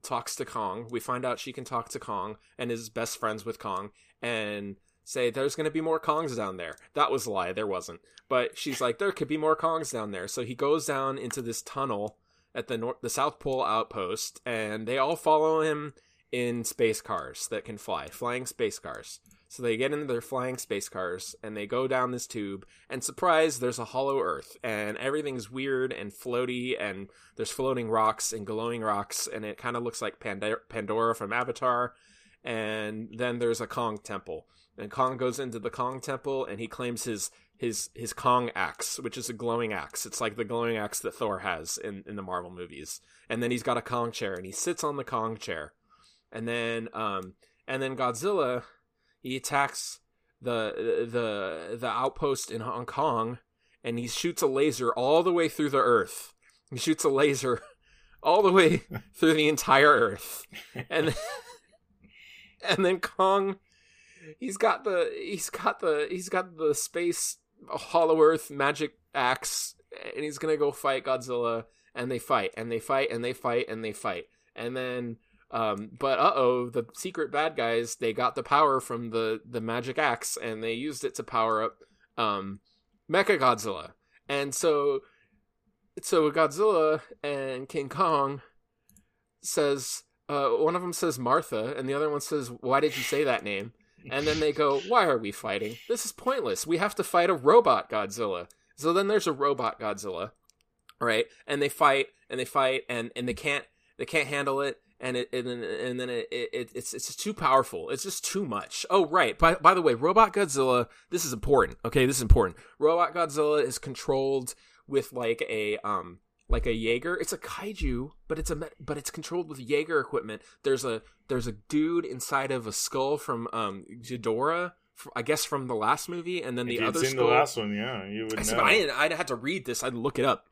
talks to Kong. We find out she can talk to Kong and is best friends with Kong, and say there's going to be more Kongs down there. That was a lie, there wasn't, but she's like, there could be more Kongs down there. So he goes down into this tunnel at the north the South Pole outpost, and they all follow him in space cars that can fly, flying space cars. So they get into their flying space cars, and they go down this tube, and surprise, there's a Hollow Earth, and everything's weird and floaty, and there's floating rocks and glowing rocks, and it kind of looks like Pandora, Pandora from Avatar. And then there's a Kong temple, and Kong goes into the Kong temple, and he claims his his his Kong axe, which is a glowing axe. It's like the glowing axe that Thor has in, in the Marvel movies. And then he's got a Kong chair, and he sits on the Kong chair. And then, um, and then Godzilla, he attacks the the the outpost in Hong Kong, and he shoots a laser all the way through the Earth. He shoots a laser all the way through the entire Earth, and then, and then Kong, he's got the he's got the he's got the space Hollow Earth magic axe, and he's gonna go fight Godzilla, and they fight and they fight and they fight and they fight, and then. Um, but uh-oh, the secret bad guys, they got the power from the, the magic axe, and they used it to power up um, Mechagodzilla. And so so Godzilla and King Kong says, uh, one of them says Martha, and the other one says, why did you say that name? And then they go, why are we fighting? This is pointless. We have to fight a robot Godzilla. So then there's a robot Godzilla, right? And they fight, and they fight, and, and they can't they can't handle it. And it and then, and then it, it it's it's too powerful. It's just too much. Oh, right. By by the way, Robot Godzilla. This is important. Okay, this is important. Robot Godzilla is controlled with like a um like a Jaeger. It's a kaiju, but it's a but it's controlled with Jaeger equipment. There's a there's a dude inside of a skull from um Ghidorah. I guess from the last movie, and then the if other. You've seen skull, the last one, yeah. You would. I said, know. I didn't, I'd have to read this. I'd look it up.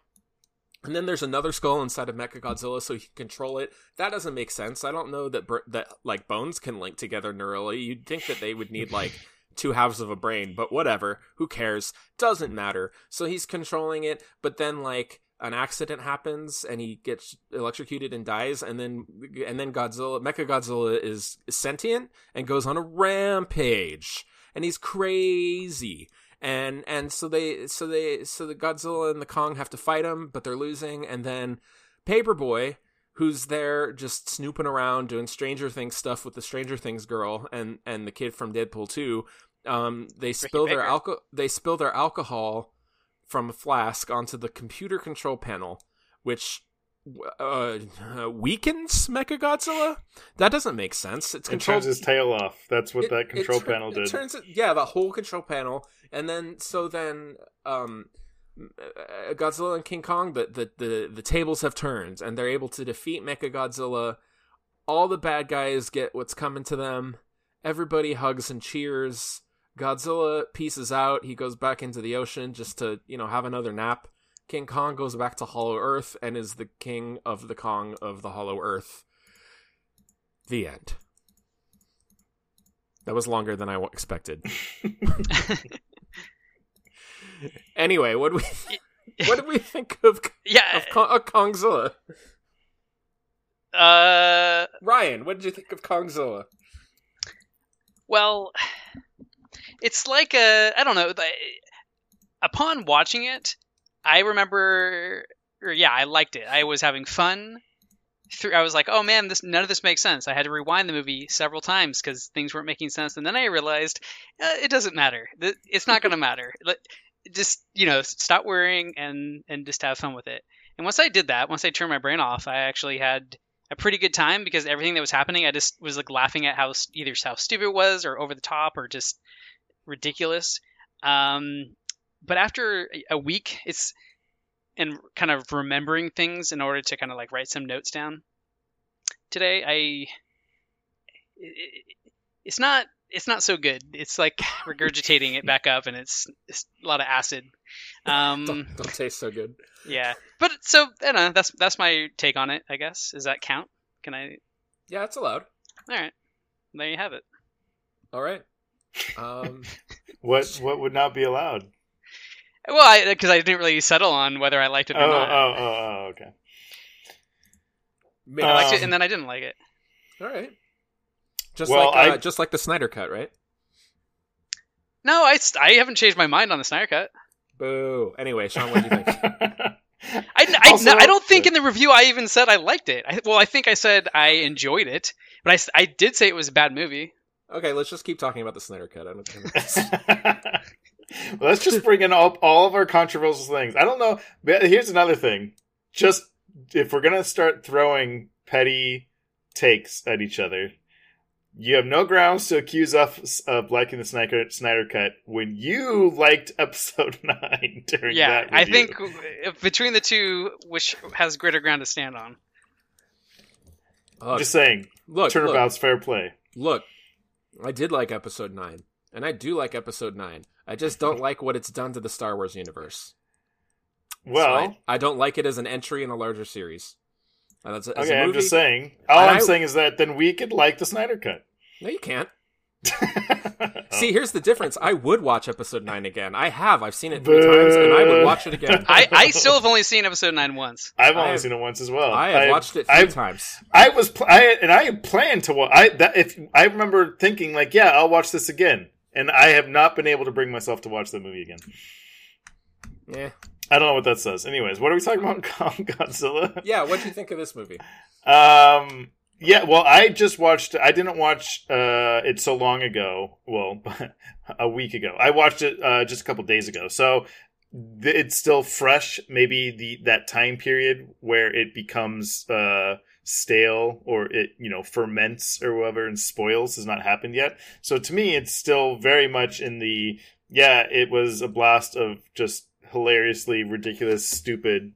And then there's another skull inside of Mechagodzilla, so he can control it. That doesn't make sense. I don't know that that like bones can link together neurally. You'd think that they would need like two halves of a brain, but whatever. Who cares? Doesn't matter. So he's controlling it, but then like an accident happens, and he gets electrocuted and dies. And then and then Godzilla, Mechagodzilla, is sentient and goes on a rampage, and he's crazy. And and so they so they so the Godzilla and the Kong have to fight him, but they're losing. And then Paperboy, who's there just snooping around doing Stranger Things stuff with the Stranger Things girl and, and the kid from Deadpool two, um, they spill their alco- they spill their alcohol from a flask onto the computer control panel, which uh, uh, weakens Mechagodzilla? That doesn't make sense. It's control... It turns his tail off. That's what it, that control it, panel it, did. It turns it, yeah, the whole control panel. And then, so then, um, Godzilla and King Kong, the, the, the, the tables have turned, and they're able to defeat Mechagodzilla. All the bad guys get what's coming to them. Everybody hugs and cheers. Godzilla pieces out. He goes back into the ocean just to, you know, have another nap. King Kong goes back to Hollow Earth and is the king of the Kong of the Hollow Earth. The end. That was longer than I expected. Anyway, what did we what did we think of, yeah. of Kong, uh, Kongzilla? Uh, Ryan, what did you think of Kongzilla? Well, it's like a I don't know. Like, upon watching it, I remember, or yeah, I liked it. I was having fun. Through, I was like, oh man, this none of this makes sense. I had to rewind the movie several times because things weren't making sense. And then I realized uh, it doesn't matter. It's not going to matter. Just, you know, stop worrying and, and just have fun with it. And once I did that, once I turned my brain off, I actually had a pretty good time because everything that was happening, I just was like laughing at how either how stupid it was or over the top or just ridiculous. Um, but after a week, it's and kind of remembering things in order to kind of like write some notes down today, I it, it's not it's not so good. It's like regurgitating it back up, and it's, it's a lot of acid. Um, don't, don't taste so good. Yeah, but so I don't know. That's that's my take on it, I guess. Does that count? Can I? Yeah, it's allowed. All right, there you have it. All right. Um, what what would not be allowed? Well, because I, I didn't really settle on whether I liked it or oh, not. Oh, oh, oh, okay. Um, I liked it, and then I didn't like it. All right. Just well, like uh, I... just like the Snyder Cut, right? No, I, I haven't changed my mind on the Snyder Cut. Boo. Anyway, Sean, what do you think? I, I, also, no, I don't think in the review I even said I liked it. I, well, I think I said I enjoyed it, but I, I did say it was a bad movie. Okay, let's just keep talking about the Snyder Cut. I don't think Well, let's just bring in all, all of our controversial things. I don't know. Here's another thing. Just if we're going to start throwing petty takes at each other, you have no grounds to accuse us of liking the Snyder, Snyder Cut when you liked episode nine during yeah, that review. Yeah, I think between the two, which has greater ground to stand on? Uh, just saying. Look, turnabout's fair play. Look, I did like episode nine. And I do like episode nine. I just don't like what it's done to the Star Wars universe. Well, so I, I don't like it as an entry in a larger series. Uh, that's a, okay, a I'm just saying. All and I'm I, saying is that then we could like the Snyder Cut. No, you can't. See, here's the difference. I would watch episode nine again. I have. I've seen it three Boo. times, and I would watch it again. I, I still have only seen episode nine once. I've only have, seen it once as well. I have I, watched it three I've, times. I was pl- I and I planned to watch. I that if I remember thinking like, yeah, I'll watch this again. And I have not been able to bring myself to watch that movie again. Yeah, I don't know what that says. Anyways, what are we talking about? Kong Godzilla. Yeah, what do you think of this movie? Um, yeah, well, I just watched. I didn't watch uh, it so long ago. Well, a week ago. I watched it uh, just a couple days ago. So th- it's still fresh. Maybe the that time period where it becomes uh, stale or it, you know, ferments or whatever and spoils has not happened yet. So to me, it's still very much in the, yeah, it was a blast of just hilariously ridiculous, stupid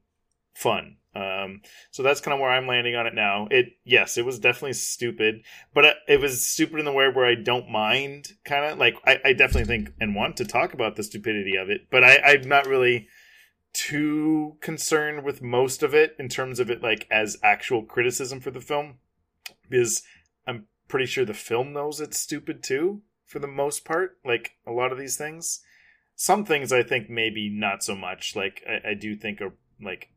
fun. Um, so that's kind of where I'm landing on it now. It, yes, it was definitely stupid, but I, it was stupid in the way where I don't mind kind of like, I, I definitely think and want to talk about the stupidity of it, but I, I'm not really too concerned with most of it in terms of it like as actual criticism for the film, because I'm pretty sure the film knows it's stupid too for the most part. Like a lot of these things, some things I think maybe not so much. Like I, I do think are like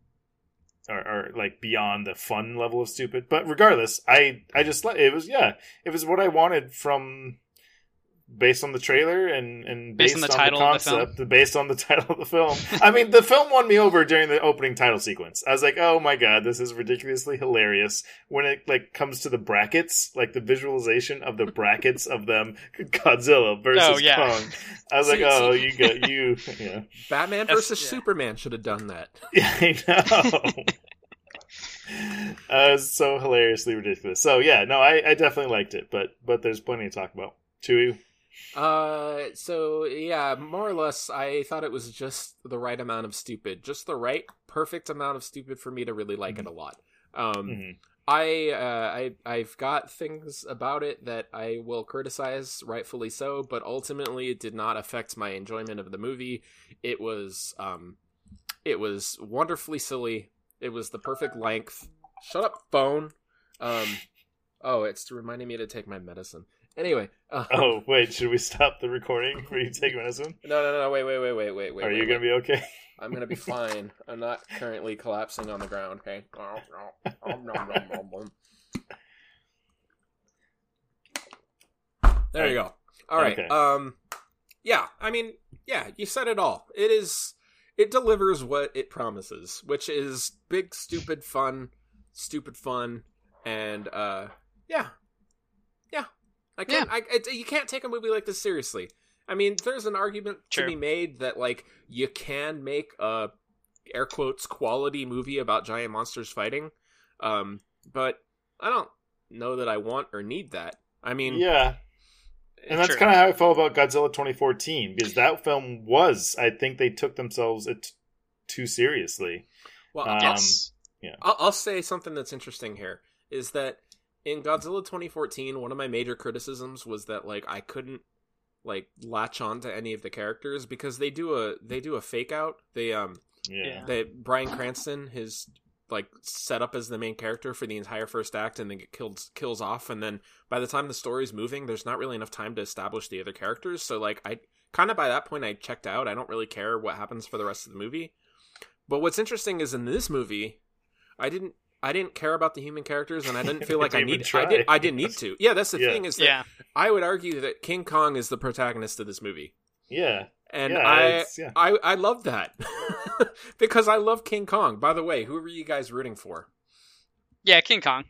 are, are like beyond the fun level of stupid. But regardless, I I just let it was yeah it was what I wanted from. Based on the trailer and, and based, based on the title on the concept, of the film. Based on the title of the film. I mean, the film won me over during the opening title sequence. I was like, oh my God, this is ridiculously hilarious. When it like comes to the brackets, like the visualization of the brackets of them, Godzilla versus oh, yeah. Kong. I was so, like, oh, so... you got you. Yeah. Batman versus yeah. Superman should have done that. Yeah, I know. Uh, so hilariously ridiculous. So yeah, no, I, I definitely liked it, but but there's plenty to talk about. Chewy? Uh, so yeah, more or less, I thought it was just the right amount of stupid, just the right perfect amount of stupid for me to really like mm-hmm. it a lot. Um, mm-hmm. I, uh, I, I've got things about it that I will criticize, rightfully so, but ultimately it did not affect my enjoyment of the movie. It was, um, it was wonderfully silly. It was the perfect length. Shut up, phone. Um, oh, it's reminding me to take my medicine. Anyway. Uh, oh, wait, should we stop the recording for you to take medicine? No, no, no, wait, wait, wait, wait, wait, wait. Are wait, you going to be okay? I'm going to be fine. I'm not currently collapsing on the ground, okay? There you go. All right. Okay. Um, yeah, I mean, yeah, you said it all. It is, it delivers what it promises, which is big, stupid fun, stupid fun, and uh, yeah. Yeah. I can't, yeah. I, I, you can't take a movie like this seriously. I mean, there's an argument sure. to be made that, like, you can make a, air quotes, quality movie about giant monsters fighting. Um, but I don't know that I want or need that. I mean... Yeah. And that's sure. kind of how I felt about Godzilla twenty fourteen, because that film was, I think they took themselves it too seriously. Well, um, yes. yeah. I'll, I'll say something that's interesting here, is that in Godzilla twenty fourteen, one of my major criticisms was that, like, I couldn't, like, latch on to any of the characters because they do a they do a fake out. They um yeah. they Bryan Cranston is, like, set up as the main character for the entire first act and then get killed kills off, and then by the time the story's moving, there's not really enough time to establish the other characters. So, like, I kind of by that point I checked out. I don't really care what happens for the rest of the movie. But what's interesting is in this movie, I didn't. I didn't care about the human characters, and I didn't feel like I need. I, did, I didn't need to. Yeah, that's the yeah. thing is that yeah. I would argue that King Kong is the protagonist of this movie. Yeah, and yeah, I, yeah. I, I love that because I love King Kong. By the way, who were you guys rooting for? Yeah, King Kong.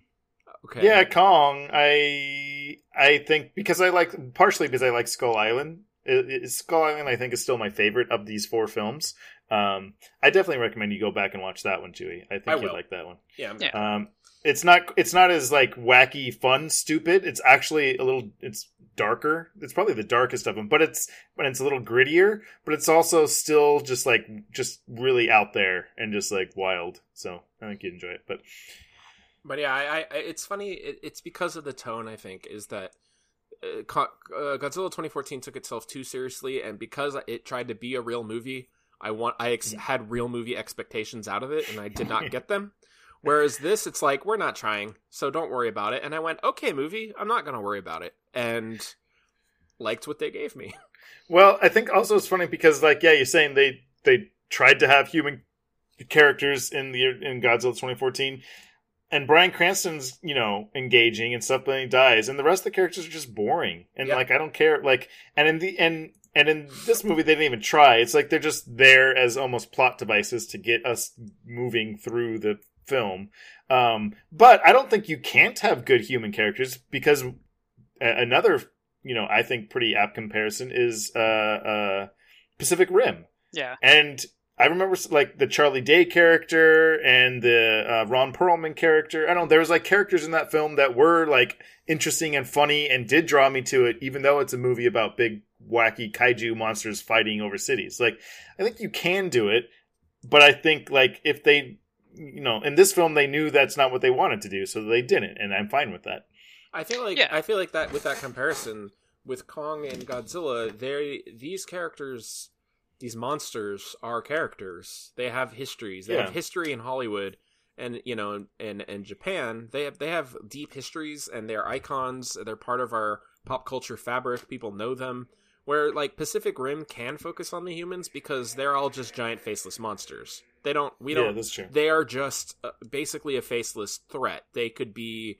Okay. Yeah, Kong. I I think because I like partially because I like Skull Island. It, it, Skull Island, I think, is still my favorite of these four films. Um, I definitely recommend you go back and watch that one, Chewy. I think you'd like that one. Yeah, I'm yeah. Um, it's not, it's not as, like, wacky, fun, stupid. It's actually a little, it's darker. It's probably the darkest of them, but it's, but it's a little grittier, but it's also still just, like, just really out there and just, like, wild. So I think you'd enjoy it, but. But yeah, I, I it's funny. It, it's because of the tone, I think, is that. Uh, Godzilla twenty fourteen took itself too seriously, and because it tried to be a real movie, I want I ex- had real movie expectations out of it, and I did not get them. Whereas this, it's like, we're not trying, so don't worry about it. And I went, okay, movie, I'm not going to worry about it, and liked what they gave me. Well, I think also it's funny because, like, yeah, you're saying they they tried to have human characters in the in Godzilla twenty fourteen. And Bryan Cranston's, you know, engaging and stuff, but then he dies, and the rest of the characters are just boring. And yep. like, I don't care. Like, and in the and and in this movie, they didn't even try. It's like they're just there as almost plot devices to get us moving through the film. Um, but I don't think you can't have good human characters because another, you know, I think pretty apt comparison is uh, uh, Pacific Rim. Yeah, and. I remember, like, the Charlie Day character and the uh, Ron Perlman character. I don't know. There was, like, characters in that film that were, like, interesting and funny and did draw me to it, even though it's a movie about big, wacky kaiju monsters fighting over cities. Like, I think you can do it, but I think, like, if they, you know, in this film, they knew that's not what they wanted to do, so they didn't, and I'm fine with that. I feel like, yeah. I feel like that, with that comparison, with Kong and Godzilla, they these characters... These monsters are characters. They have histories. They yeah. have history in Hollywood, and you know, and and Japan. They have they have deep histories, and they're icons. They're part of our pop culture fabric. People know them. Where, like, Pacific Rim can focus on the humans because they're all just giant faceless monsters. They don't. We don't. Yeah, that's true. They are just uh, basically a faceless threat. They could be.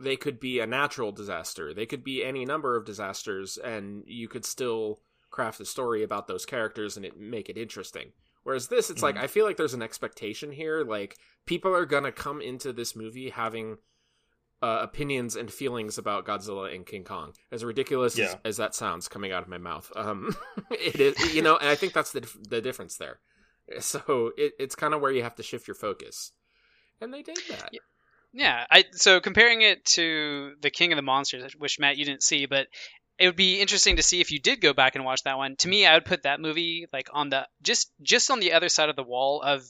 They could be a natural disaster. They could be any number of disasters, and you could still. Craft a story about those characters and it make it interesting. Whereas this, it's mm-hmm. like I feel like there's an expectation here. Like, people are gonna come into this movie having uh, opinions and feelings about Godzilla and King Kong. As ridiculous yeah. as, as that sounds coming out of my mouth, um, it is, you know. And I think that's the the difference there. So it, it's kind of where you have to shift your focus. and they did that. Yeah, I so comparing it to The King of the Monsters, which, Matt, you didn't see, but it would be interesting to see if you did go back and watch that one. To me, I would put that movie like on the just just on the other side of the wall of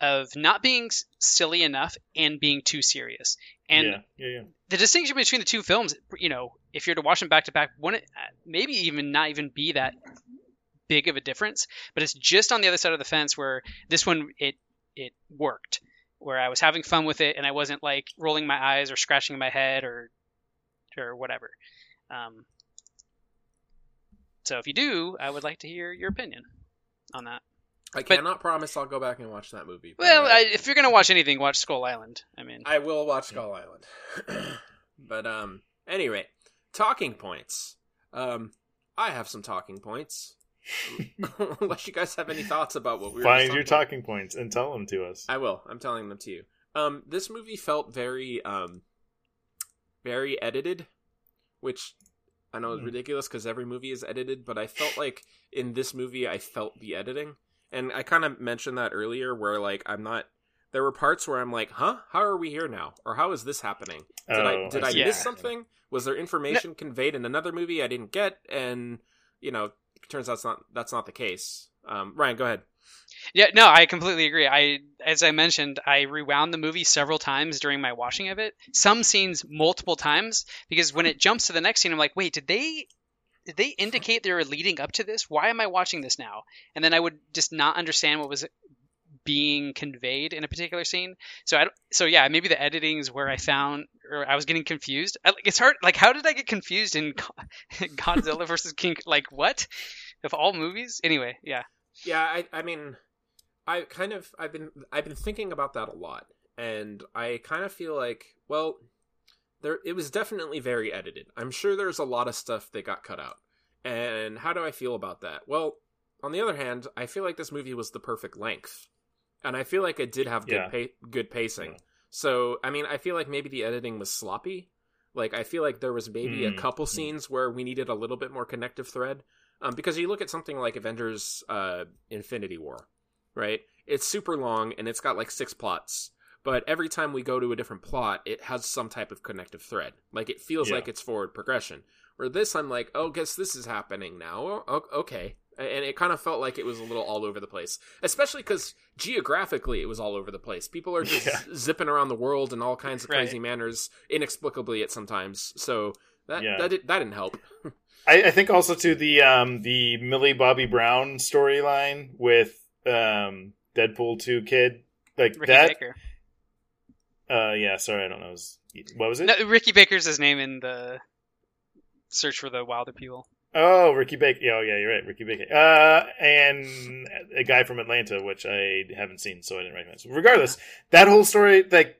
of not being silly enough and being too serious. And yeah, yeah, yeah. The distinction between the two films, you know, if you're to watch them back to back, wouldn't maybe even not even be that big of a difference. But it's just on the other side of the fence where this one it it worked, where I was having fun with it and I wasn't like rolling my eyes or scratching my head or or whatever. Um, so if you do, I would like to hear your opinion on that. I but, cannot promise I'll go back and watch that movie. Well, I, if you're going to watch anything, watch Skull Island. I mean, I will watch Skull Island. But um, anyway, talking points. Um, I have some talking points. Unless you guys have any thoughts about what we were talking about. Find your talking points and tell them to us. I will. I'm telling them to you. Um, this movie felt very, um, very edited, which I know is mm. ridiculous because every movie is edited, but I felt like in this movie I felt the editing. And I kind of mentioned that earlier where, like, I'm not... There were parts where I'm like, huh? How are we here now? Or how is this happening? Did oh, I, did I, I miss something? Was there information no. conveyed in another movie I didn't get? And, you know... Turns out that's not that's not the case. Um, Ryan, go ahead. Yeah, no, I completely agree. I, as I mentioned, I rewound the movie several times during my watching of it. Some scenes multiple times because when it jumps to the next scene, I'm like, wait, did they did they indicate they were leading up to this? Why am I watching this now? And then I would just not understand what was being conveyed in a particular scene. So I so yeah, maybe the editing is where I found or I was getting confused. I, it's hard. Like, how did I get confused in Godzilla versus King? Like, what of all movies? Anyway, yeah, yeah. I, I mean, I kind of I've been I've been thinking about that a lot, and I kind of feel like, well, there it was definitely very edited. I'm sure there's a lot of stuff that got cut out. And how do I feel about that? Well, on the other hand, I feel like this movie was the perfect length. And I feel like it did have good yeah. pa- good pacing. Yeah. So, I mean, I feel like maybe the editing was sloppy. Like, I feel like there was maybe mm. a couple mm. scenes where we needed a little bit more connective thread. Um, because you look at something like Avengers uh, Infinity War, right? It's super long, and it's got, like, six plots. But every time we go to a different plot, it has some type of connective thread. Like, it feels yeah. like it's forward progression. Where this, I'm like, oh, guess this is happening now. Oh, okay. And it kind of felt like it was a little all over the place, especially because geographically it was all over the place. People are just yeah. zipping around the world in all kinds of right. crazy manners, inexplicably at sometimes. So that yeah. that, that didn't help. I, I think also to the um, the Millie Bobby Brown storyline with um, Deadpool two kid, like Ricky that. Baker. Uh, yeah, sorry, I don't know. Was, what was it? No, Ricky Baker's his name in the Search for the Wilder People. Oh, Ricky Baker. Oh, yeah, you're right. Ricky Baker. Uh, and a guy from Atlanta, which I haven't seen, so I didn't recognize. Regardless, that whole story, like,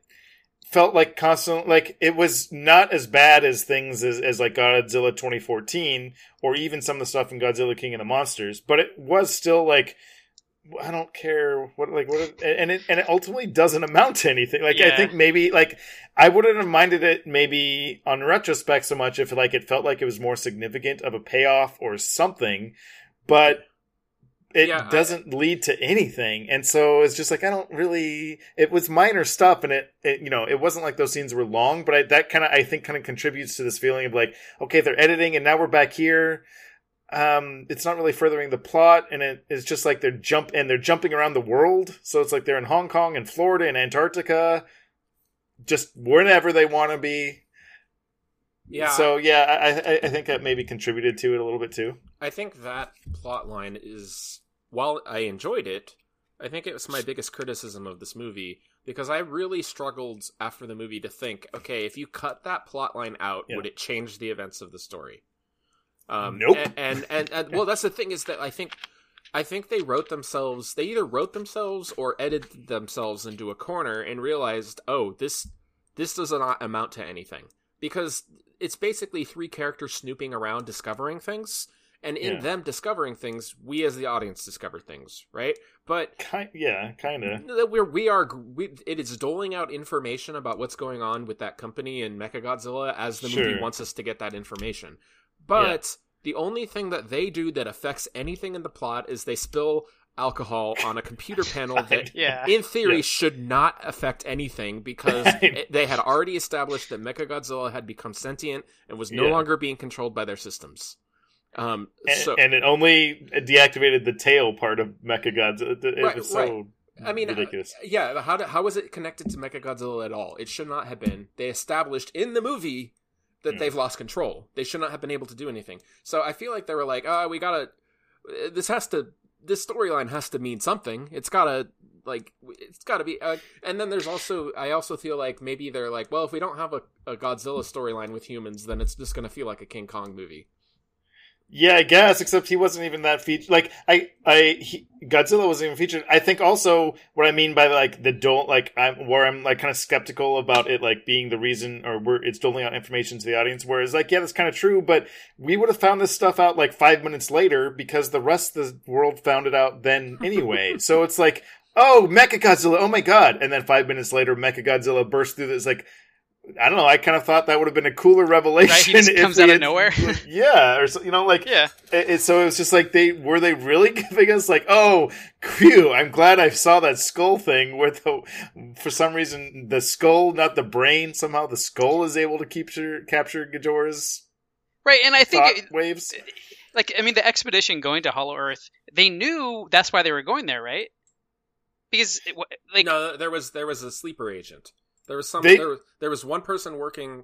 felt like constant, like, it was not as bad as things as, as like, Godzilla twenty fourteen, or even some of the stuff in Godzilla King of the Monsters, but it was still, like, I don't care what, like, what, and it, and it ultimately doesn't amount to anything. Like, yeah. I think maybe, like, I wouldn't have minded it maybe on retrospect so much if, like, it felt like it was more significant of a payoff or something, but it yeah, doesn't I, lead to anything. And so it's just like, I don't really, it was minor stuff and it, it you know, it wasn't like those scenes were long, but I, that kind of, I think kind of contributes to this feeling of like, okay, they're editing and now we're back here. Um, it's not really furthering the plot, and it is just like they're jump and they're jumping around the world. So it's like they're in Hong Kong and Florida and Antarctica, just wherever they want to be. Yeah. So yeah, I, I I think that maybe contributed to it a little bit too. I think that plot line is, while I enjoyed it, I think it was my biggest criticism of this movie because I really struggled after the movie to think, okay, if you cut that plot line out, yeah. would it change the events of the story? Um, nope. And and, and and well, that's the thing is that I think I think they wrote themselves. They either wrote themselves or edited themselves into a corner and realized, oh, this this does not amount to anything because it's basically three characters snooping around discovering things, and in yeah. them discovering things, we as the audience discover things, right? But kind, yeah, kind of. We're we are we, it is doling out information about what's going on with that company and Mechagodzilla as the sure. movie wants us to get that information. But yeah. the only thing that they do that affects anything in the plot is they spill alcohol on a computer panel that yeah. in theory yeah. should not affect anything, because it, they had already established that Mechagodzilla had become sentient and was no yeah. longer being controlled by their systems. Um, and, so, and it only deactivated the tail part of Mechagodzilla. It right, was so right. I mean, ridiculous. Uh, yeah, how, do, how was it connected to Mechagodzilla at all? It should not have been. They established in the movie that mm. they've lost control. They should not have been able to do anything. So I feel like they were like, oh, we gotta, this has to, this storyline has to mean something. It's gotta, like, it's gotta be, uh, and then there's also, I also feel like maybe they're like, well, if we don't have a, a Godzilla storyline with humans, then it's just gonna feel like a King Kong movie. Yeah, I guess, except he wasn't even that featured. Like, I, I, he, Godzilla wasn't even featured. I think also what I mean by, like, the don't, like, I'm, where I'm, like, kind of skeptical about it, like, being the reason, or where it's doling out information to the audience, whereas, like, yeah, that's kind of true, but we would have found this stuff out, like, five minutes later, because the rest of the world found it out then anyway. So it's like, oh, Mechagodzilla, oh my god. And then five minutes later, Mechagodzilla bursts through this, like, I don't know. I kind of thought that would have been a cooler revelation. Right, he just if comes out of nowhere. Yeah, or so, you know, like yeah. It, it, so it was just like they were they really giving us like, oh, phew, I'm glad I saw that skull thing. Where the for some reason the skull, not the brain, somehow the skull is able to capture capture Ghidorah's right. And I think it, waves. Like I mean, the expedition going to Hollow Earth, they knew that's why they were going there, right? Because it, like no, there was there was a sleeper agent. There was some. They, there, was, there was one person working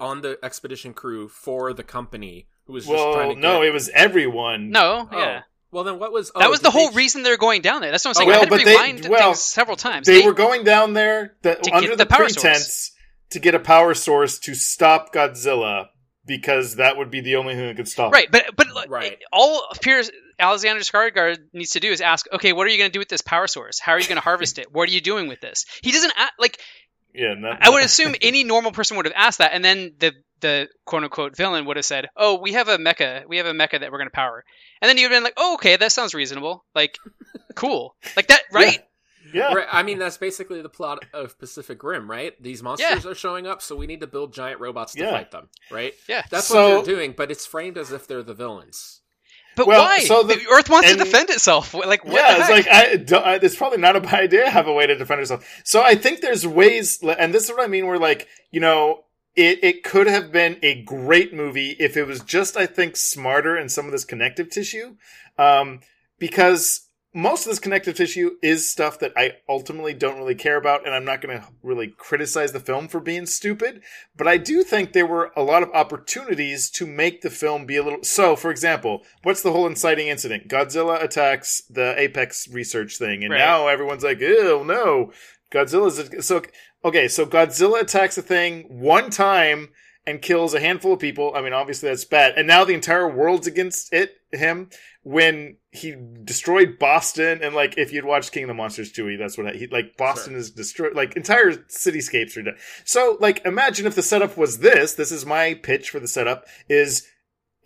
on the expedition crew for the company who was just well, trying to. Well, no, get... it was everyone. No, oh. yeah. Well, then what was? Oh, that was the whole they... reason they're going down there. That's what I'm saying. Oh, well, I had to rewind they, well, things several times. They, they were going down there the, to under get the, the power pretense source. To get a power source to stop Godzilla, because that would be the only thing that could stop. Right, him. but but look, right. It, all appears. Alexander Skarsgård needs to do is ask, okay, what are you going to do with this power source? How are you going to harvest it? What are you doing with this? He doesn't like. Yeah, no, no. I would assume any normal person would have asked that, and then the the quote unquote villain would have said, "Oh, we have a mecha, we have a mecha that we're going to power," and then you'd have been like, "Oh, okay, that sounds reasonable, like, cool, like that, right?" Yeah, yeah. Right, I mean that's basically the plot of Pacific Rim, right? These monsters yeah. are showing up, so we need to build giant robots to yeah. fight them, right? Yeah, that's so, what they're doing, but it's framed as if they're the villains. But well, why? So the, the Earth wants and, to defend itself. Like, what yeah, the heck? It's like I, I, it's probably not a bad idea to have a way to defend itself. So I think there's ways, and this is what I mean. Where like, you know, it it could have been a great movie if it was just, I think, smarter in some of this connective tissue, um, because most of this connective tissue is stuff that I ultimately don't really care about, and I'm not going to really criticize the film for being stupid. But I do think there were a lot of opportunities to make the film be a little... So, for example, what's the whole inciting incident? Godzilla attacks the Apex research thing, and right. now everyone's like, ew, no, Godzilla's... A... So, okay, so Godzilla attacks a thing one time and kills a handful of people. I mean, obviously that's bad. And now the entire world's against it, him, when... He destroyed Boston, and like if you'd watched King of the Monsters two, that's what I, he like. Boston sure. is destroyed, like entire cityscapes are done. So, like, imagine if the setup was this. This is my pitch for the setup: is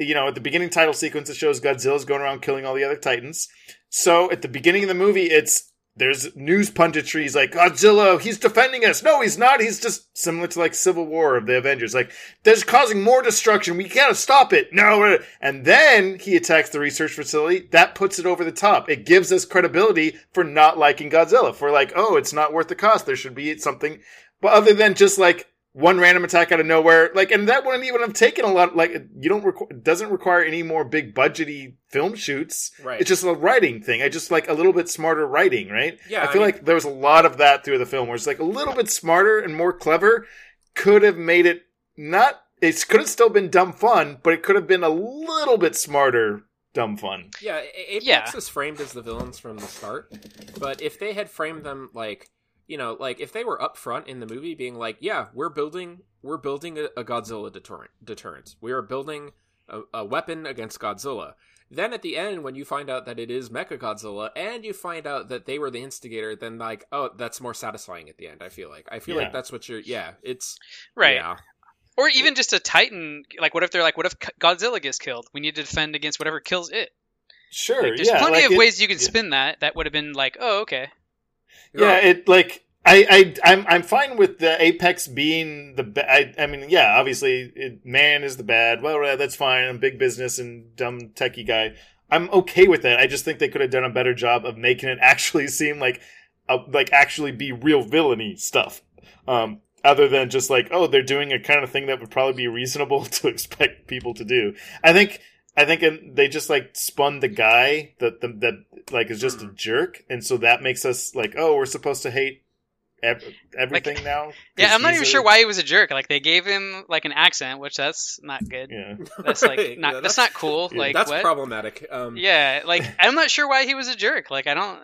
you know, at the beginning title sequence, it shows Godzilla's going around killing all the other Titans. So, at the beginning of the movie, it's there's news punditry. He's like, Godzilla, he's defending us. No, he's not. He's just similar to like Civil War of the Avengers. Like, there's causing more destruction. We gotta stop it. No. And then he attacks the research facility. That puts it over the top. It gives us credibility for not liking Godzilla. For like, oh, it's not worth the cost. There should be something. But other than just like one random attack out of nowhere. Like, and that wouldn't even have taken a lot. Like, you don't require, doesn't require any more big budgety film shoots. Right. It's just a writing thing. I just like a little bit smarter writing, right? Yeah. I feel I mean, like there was a lot of that through the film where it's like a little bit smarter and more clever could have made it not, it could have still been dumb fun, but it could have been a little bit smarter dumb fun. Yeah. Apex yeah. is framed as the villains from the start, but if they had framed them like, you know, like if they were up front in the movie being like, yeah, we're building we're building a, a Godzilla deterrent deterrent. We are building a, a weapon against Godzilla. Then at the end, when you find out that it is Mechagodzilla and you find out that they were the instigator, then like, oh, that's more satisfying at the end. I feel like I feel yeah. like that's what you're. Yeah, it's right. Yeah. Or even just a Titan. Like, what if they're like, what if Godzilla gets killed? We need to defend against whatever kills it. Sure. Like, there's yeah, plenty like of it, ways you could yeah. spin that. That would have been like, oh, okay. You're yeah, right. it like I I I'm I'm fine with the Apex being the ba- I I mean yeah obviously it, man is the bad well that's fine I'm big business and dumb techie guy I'm okay with it. I just think they could have done a better job of making it actually seem like, uh, like actually be real villainy stuff. Um, other than just like, oh, they're doing a kind of thing that would probably be reasonable to expect people to do. I think, I think in, they just like spun the guy that, the, that like is just mm. a jerk. And so that makes us like, oh, we're supposed to hate ev- everything like, now. Yeah. I'm not even a... sure why he was a jerk. Like they gave him like an accent, which that's not good. Yeah. That's like, not, yeah, that's, that's not cool. Yeah, like that's what? Problematic. Um, yeah. Like I'm not sure why he was a jerk. Like I don't,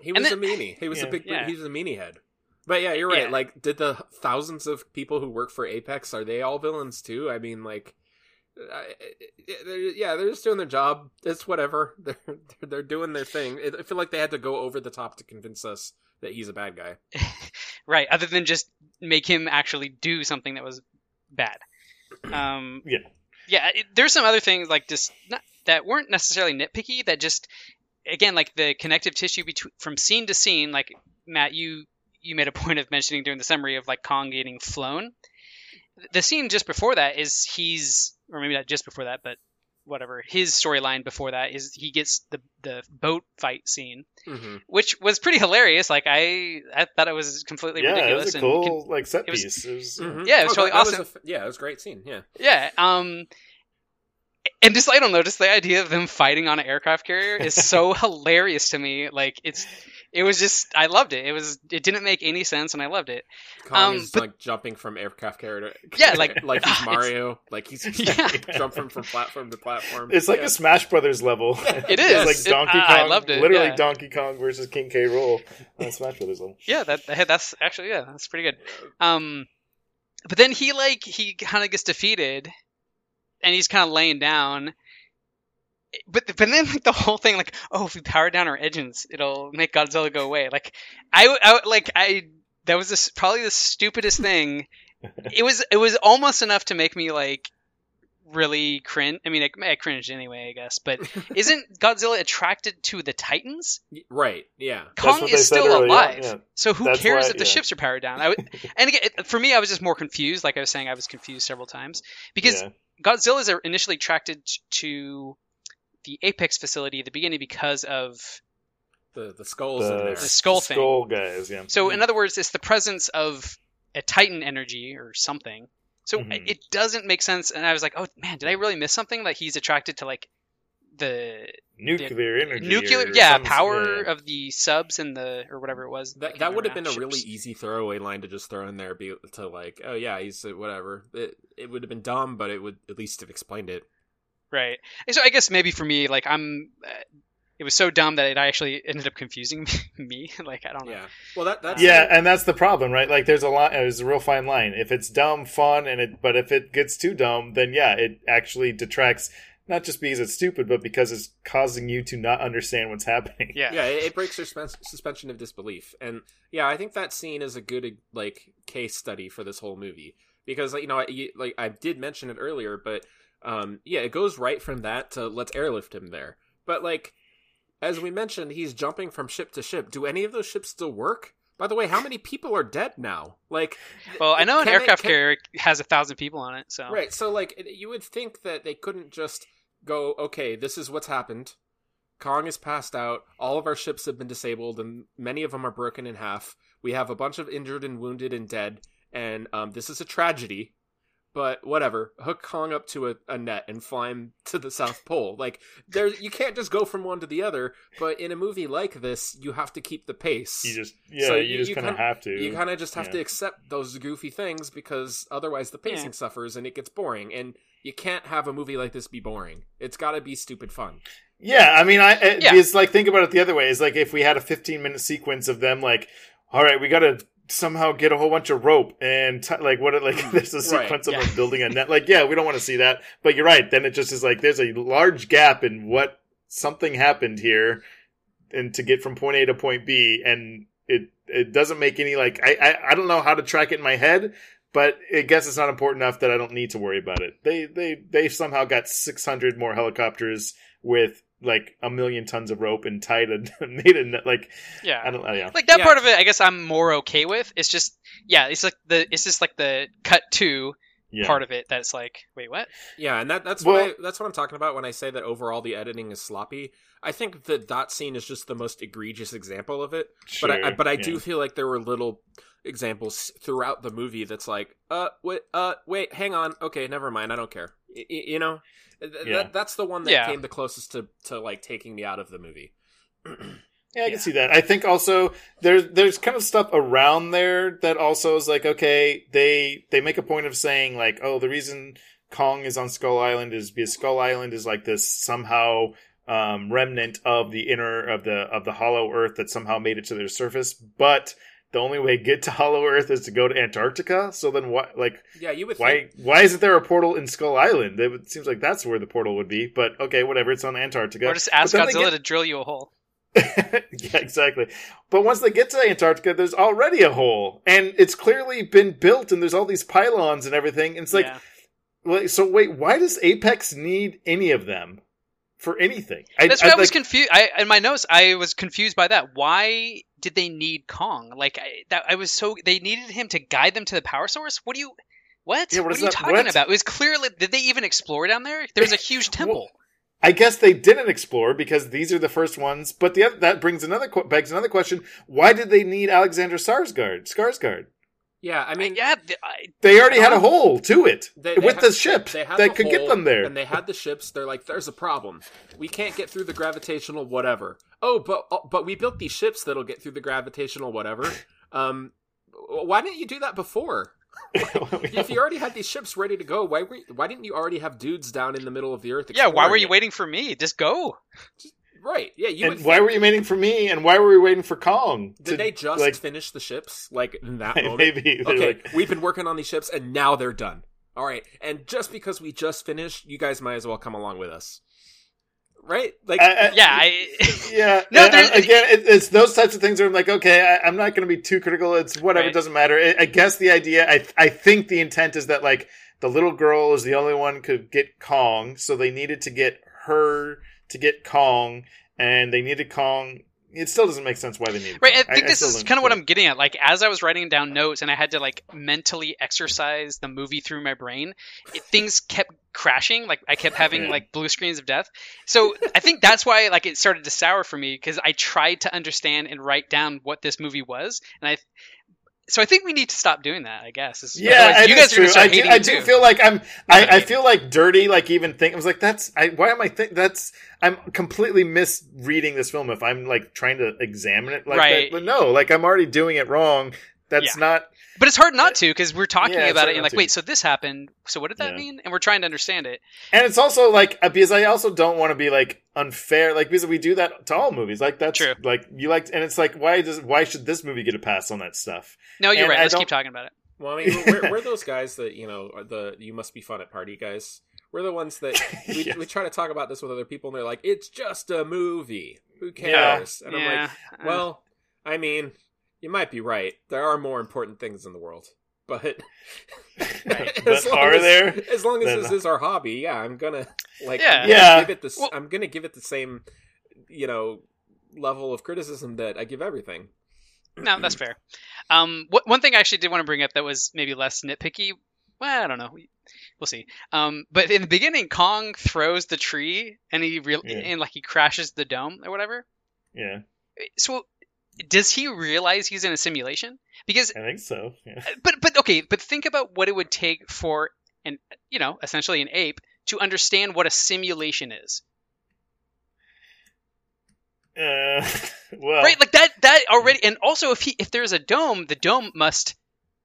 he was then... a meanie. He was yeah, a big, yeah. he was a meanie head. But yeah, you're right. Yeah. Like, did the thousands of people who work for Apex, are they all villains too? I mean, like, I, yeah, they're just doing their job. It's whatever. They're, they're they're doing their thing. I feel like they had to go over the top to convince us that he's a bad guy. Right. Other than just make him actually do something that was bad. Um, yeah. Yeah. It, there's some other things like just not, that weren't necessarily nitpicky. That just again, like the connective tissue between from scene to scene. Like Matt, you. you made a point of mentioning during the summary of like Kong getting flown. The scene just before that is he's, or maybe not just before that, but whatever. His storyline before that is he gets the, the boat fight scene, mm-hmm. which was pretty hilarious. Like I, I thought it was completely yeah, ridiculous. Yeah, it was a cool can, like set piece. It was, it was, mm-hmm. Yeah, it was oh, totally that, awesome. That was a, yeah, it was a great scene. Yeah. Yeah. Um, And just, I don't know, just the idea of them fighting on an aircraft carrier is so hilarious to me. Like, it's, it was just, I loved it. It was, it didn't make any sense, and I loved it. Kong um, is, but, like, jumping from aircraft carrier to, yeah, like, like he's Mario. Like, he's yeah. jumping from platform to platform. It's like yeah. a Smash Brothers level. It is. It's like Donkey it, Kong. I loved it. Literally yeah. Donkey Kong versus King K. Rool on Smash Brothers level. Yeah, that, that's actually, yeah, that's pretty good. Um, But then he, like, he kind of gets defeated. And he's kind of laying down, but but then like the whole thing, like, oh, if we power down our engines, it'll make Godzilla go away. Like I, I like I that was this, probably the stupidest thing. It was it was almost enough to make me like really cringe. I mean, I, I cringed anyway, I guess. But isn't Godzilla attracted to the Titans? Right. Yeah. Kong is still earlier, alive, yeah. so who That's cares why, if the yeah. ships are powered down? I would, and again, it, for me, I was just more confused. Like I was saying, I was confused several times because. Yeah. Godzilla is initially attracted to the Apex facility at the beginning because of the the skulls the, in there. The skull thing. Skull guys, yeah. So in other words, it's the presence of a Titan energy or something. So mm-hmm. it doesn't make sense. And I was like, oh man, did I really miss something? Like he's attracted to like the nuclear the, energy, nuclear yeah, some, power yeah. of the subs and the or whatever it was. That that would have been ships. A really easy throwaway line to just throw in there, be to like, oh yeah, he's whatever. It it would have been dumb, but it would at least have explained it. Right. And so I guess maybe for me, like I'm, uh, it was so dumb that it actually ended up confusing me. Like I don't know. Yeah. Well, that that's yeah, the... and that's the problem, right? Like there's a lot. There's a real fine line. If it's dumb, fun, and it, but if it gets too dumb, then yeah, it actually detracts. Not just because it's stupid, but because it's causing you to not understand what's happening. Yeah, yeah, it, it breaks your suspense, suspension of disbelief, and yeah, I think that scene is a good like case study for this whole movie because like, you know, I, like I did mention it earlier, but um, yeah, it goes right from that to let's airlift him there. But like as we mentioned, he's jumping from ship to ship. Do any of those ships still work? By the way, how many people are dead now? Like, well, I know an aircraft carrier has a thousand people on it, so right. So like you would think that they couldn't just go, okay, this is what's happened. Kong is passed out. All of our ships have been disabled, and many of them are broken in half. We have a bunch of injured and wounded and dead, and um, this is a tragedy. But whatever, hook Kong up to a, a net and fly him to the South Pole. Like, there, you can't just go from one to the other. But in a movie like this, you have to keep the pace. You just, yeah, so you, you just kind of have to. You kind of just have yeah. to accept those goofy things because otherwise the pacing yeah. suffers and it gets boring. And you can't have a movie like this be boring. It's got to be stupid fun. Yeah, I mean, I it, yeah. it's like think about it the other way. It's like if we had a fifteen minute sequence of them, like, all right, we got to somehow get a whole bunch of rope and t- like what? Like there's a sequence right, yeah. of them building a net. Like yeah, we don't want to see that. But you're right. Then it just is like there's a large gap in what something happened here, and to get from point A to point B, and it it doesn't make any like I I, I don't know how to track it in my head. But I guess it's not important enough that I don't need to worry about it. They they they somehow got six hundred more helicopters with like a million tons of rope and tied a made a net, like yeah I don't know yeah. like that yeah. part of it. I guess I'm more okay with. It's just yeah it's like the it's just like the cut to yeah. part of it that's like, wait, what? Yeah, and that, that's well, what I, that's what I'm talking about when I say that overall the editing is sloppy. I think the dot scene is just the most egregious example of it. Sure, but I, I but I yeah. do feel like there were little examples throughout the movie that's like, uh, wait, uh, wait, hang on, okay, never mind, I don't care. Y- y- you know, Th- yeah. that, that's the one that yeah. came the closest to, to like taking me out of the movie. Yeah, I can yeah. see that. I think also there's there's kind of stuff around there that also is like, okay, they they make a point of saying like, oh, the reason Kong is on Skull Island is because Skull Island is like this somehow um, remnant of the inner of the of the Hollow Earth that somehow made it to their surface, but the only way to get to Hollow Earth is to go to Antarctica. So then, why? Like, yeah, you would. Why? Think... Why isn't there a portal in Skull Island? It seems like that's where the portal would be. But okay, whatever. It's on Antarctica. Or just ask Godzilla get... to drill you a hole. Yeah, exactly. But once they get to Antarctica, there's already a hole, and it's clearly been built, and there's all these pylons and everything. And it's like, yeah. well, so wait, why does Apex need any of them for anything? I, that's why I, I was like... confused. I in my notes, I was confused by that. Why? Did they need Kong? Like I, that, I was so they needed him to guide them to the power source. What do you, what? Yeah, what, what are that, you talking what? about? It was clearly. Did they even explore down there? There was a huge temple. Well, I guess they didn't explore because these are the first ones. But the other, that brings another begs another question: why did they need Alexander Skarsgård? Skarsgård. Yeah, I mean, I, yeah, the, I, they already had a hole to it they, they with had, the ship they had that the could get them there. And they had the ships. They're like, there's a problem. We can't get through the gravitational whatever. Oh, but but we built these ships that'll get through the gravitational whatever. Um, why didn't you do that before? If you already had these ships ready to go, why were you, why didn't you already have dudes down in the middle of the Earth? Yeah, why were you it? waiting for me? Just go. Just, Right, yeah. You and why think... were you waiting for me, and why were we waiting for Kong? Did to, they just like... finish the ships, like, in that moment? Maybe. Okay, like... we've been working on these ships, and now they're done. All right, and just because we just finished, you guys might as well come along with us. Right? Like, I, I, yeah. I... yeah. No, there's... Again, it's those types of things where I'm like, okay, I, I'm not going to be too critical. It's whatever, right. It doesn't matter. I, I guess the idea, I, I think the intent is that, like, the little girl is the only one who could get Kong, so they needed to get her... to get Kong, and they needed Kong. It still doesn't make sense why they needed Right, Kong. I think I, this I is kind of what I'm getting at. Like, as I was writing down notes, and I had to, like, mentally exercise the movie through my brain, it, things kept crashing. Like, I kept having, yeah. like, blue screens of death. So I think that's why, like, it started to sour for me, because I tried to understand and write down what this movie was, and I... So I think we need to stop doing that, I guess. It's, yeah, you guys are going to start hating I do, I do feel like I'm, I, I feel like dirty, like even think, I was like, that's, I, why am I think that's, I'm completely misreading this film if I'm like trying to examine it like right. that. But no, like I'm already doing it wrong. That's yeah. not. But it's hard not to, because we're talking yeah, about it and like, to. wait, so this happened. So what did that yeah. mean? And we're trying to understand it. And it's also like, because I also don't want to be like unfair, like because we do that to all movies. Like that's True. like, you like, and it's like, why does, why should this movie get a pass on that stuff? No, you're and right. I Let's don't... keep talking about it. Well, I mean, we're, we're those guys that, you know, are the, you must be fun at party guys. We're the ones that we, yes. we try to talk about this with other people and they're like, it's just a movie. Who cares? Yeah. And yeah. I'm like, well, I mean. You might be right. There are more important things in the world, but, right. but are as, there? As long as then... this is our hobby, yeah, I'm gonna like yeah. I'm, gonna yeah. give it the, well, I'm gonna give it the same, you know, level of criticism that I give everything. No, that's fair. Um, wh- one thing I actually did want to bring up that was maybe less nitpicky. Well, I don't know. We'll see. Um, but in the beginning, Kong throws the tree and he re- yeah. and like he crashes the dome or whatever. Yeah. So. Does he realize he's in a simulation? Because I think so. Yeah. But but okay, but think about what it would take for an you know, essentially an ape to understand what a simulation is. Uh, well, right, like that that already and also if he if there's a dome, the dome must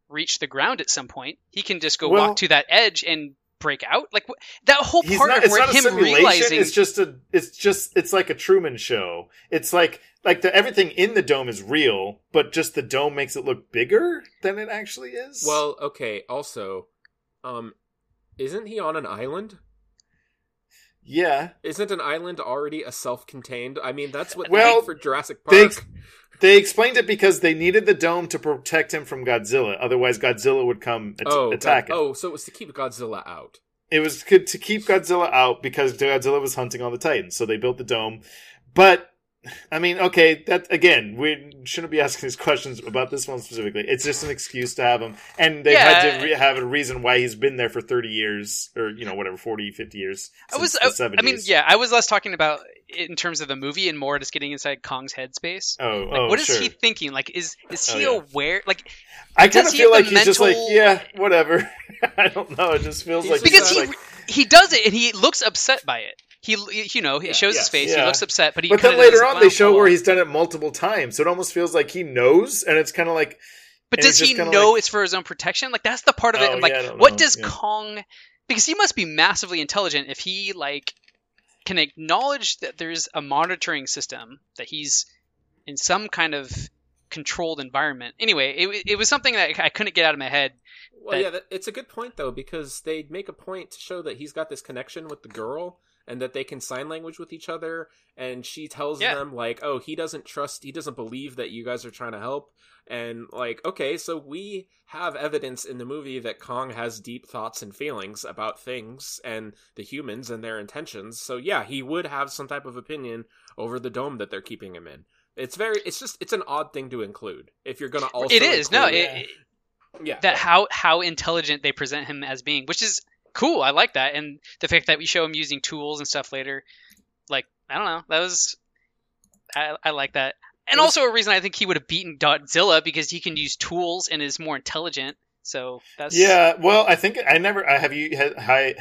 reach the ground at some point. He can just go well, walk to that edge and break out. Like that whole part not, of where him realizing it's just a it's just it's like a Truman Show. It's like Like, the, everything in the dome is real, but just the dome makes it look bigger than it actually is? Well, okay, also, um, isn't he on an island? Yeah. Isn't an island already a self-contained? I mean, that's what well, they did for Jurassic Park. They, they explained it because they needed the dome to protect him from Godzilla. Otherwise, Godzilla would come at- oh, attack God, him. Oh, so it was to keep Godzilla out. It was to keep Godzilla out because Godzilla was hunting all the Titans, so they built the dome. But... I mean, okay, that again, we shouldn't be asking these questions about this one specifically. It's just an excuse to have him. And they've yeah. had to re- have a reason why he's been there for thirty years or, you know, whatever, forty, fifty years. I was, I, I mean, yeah, I was less talking about it in terms of the movie and more just getting inside Kong's headspace. Oh, like, oh What is sure. he thinking? Like, is is he oh, yeah. aware? Like, I kind of feel like mental... he's just like, yeah, whatever. I don't know. It just feels like because he's he like... he does it and he looks upset by it. He, you know, he yeah, shows yeah, his face. Yeah. He looks upset, but he. But then later on, they show where he's done it multiple times, so it almost feels like he knows, and it's kind of like. But does he know like, it's for his own protection? Like that's the part of it. Oh, I'm like, yeah, what know. does yeah. Kong? Because he must be massively intelligent if he like can acknowledge that there's a monitoring system that he's in some kind of controlled environment. Anyway, it it was something that I couldn't get out of my head. Well, that... yeah, that, it's a good point though because they make a point to show that he's got this connection with the girl. And that they can sign language with each other. And she tells yeah. them, like, oh, he doesn't trust, he doesn't believe that you guys are trying to help. And, like, okay, so we have evidence in the movie that Kong has deep thoughts and feelings about things and the humans and their intentions. So, yeah, he would have some type of opinion over the dome that they're keeping him in. It's very, it's just, it's an odd thing to include. If you're going to also It is, no. It, it, yeah. That how, how intelligent they present him as being, which is... cool, I like that, and the fact that we show him using tools and stuff later, like I don't know, that was I, I like that, and also a reason I think he would have beaten Godzilla because he can use tools and is more intelligent. So that's yeah. Well, I think I never. I have you. Have,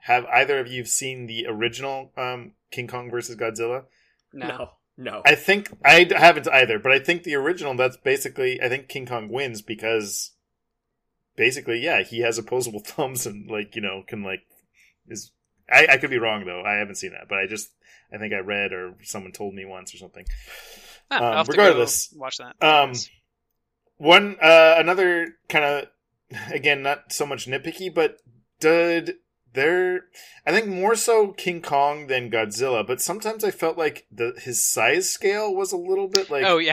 have either of you seen the original um, King Kong versus Godzilla? No. no. No, I think I haven't either. But I think the original. That's basically. I think King Kong wins because. Basically, yeah, he has opposable thumbs and, like, you know, can, like, is... I, I could be wrong, though. I haven't seen that. But I just... I think I read or someone told me once or something. Ah, um, regardless. Watch that. Um, one... Uh, another kind of... Again, not so much nitpicky, but did there... I think more so King Kong than Godzilla, but sometimes I felt like the his size scale was a little bit, like... Oh, yeah.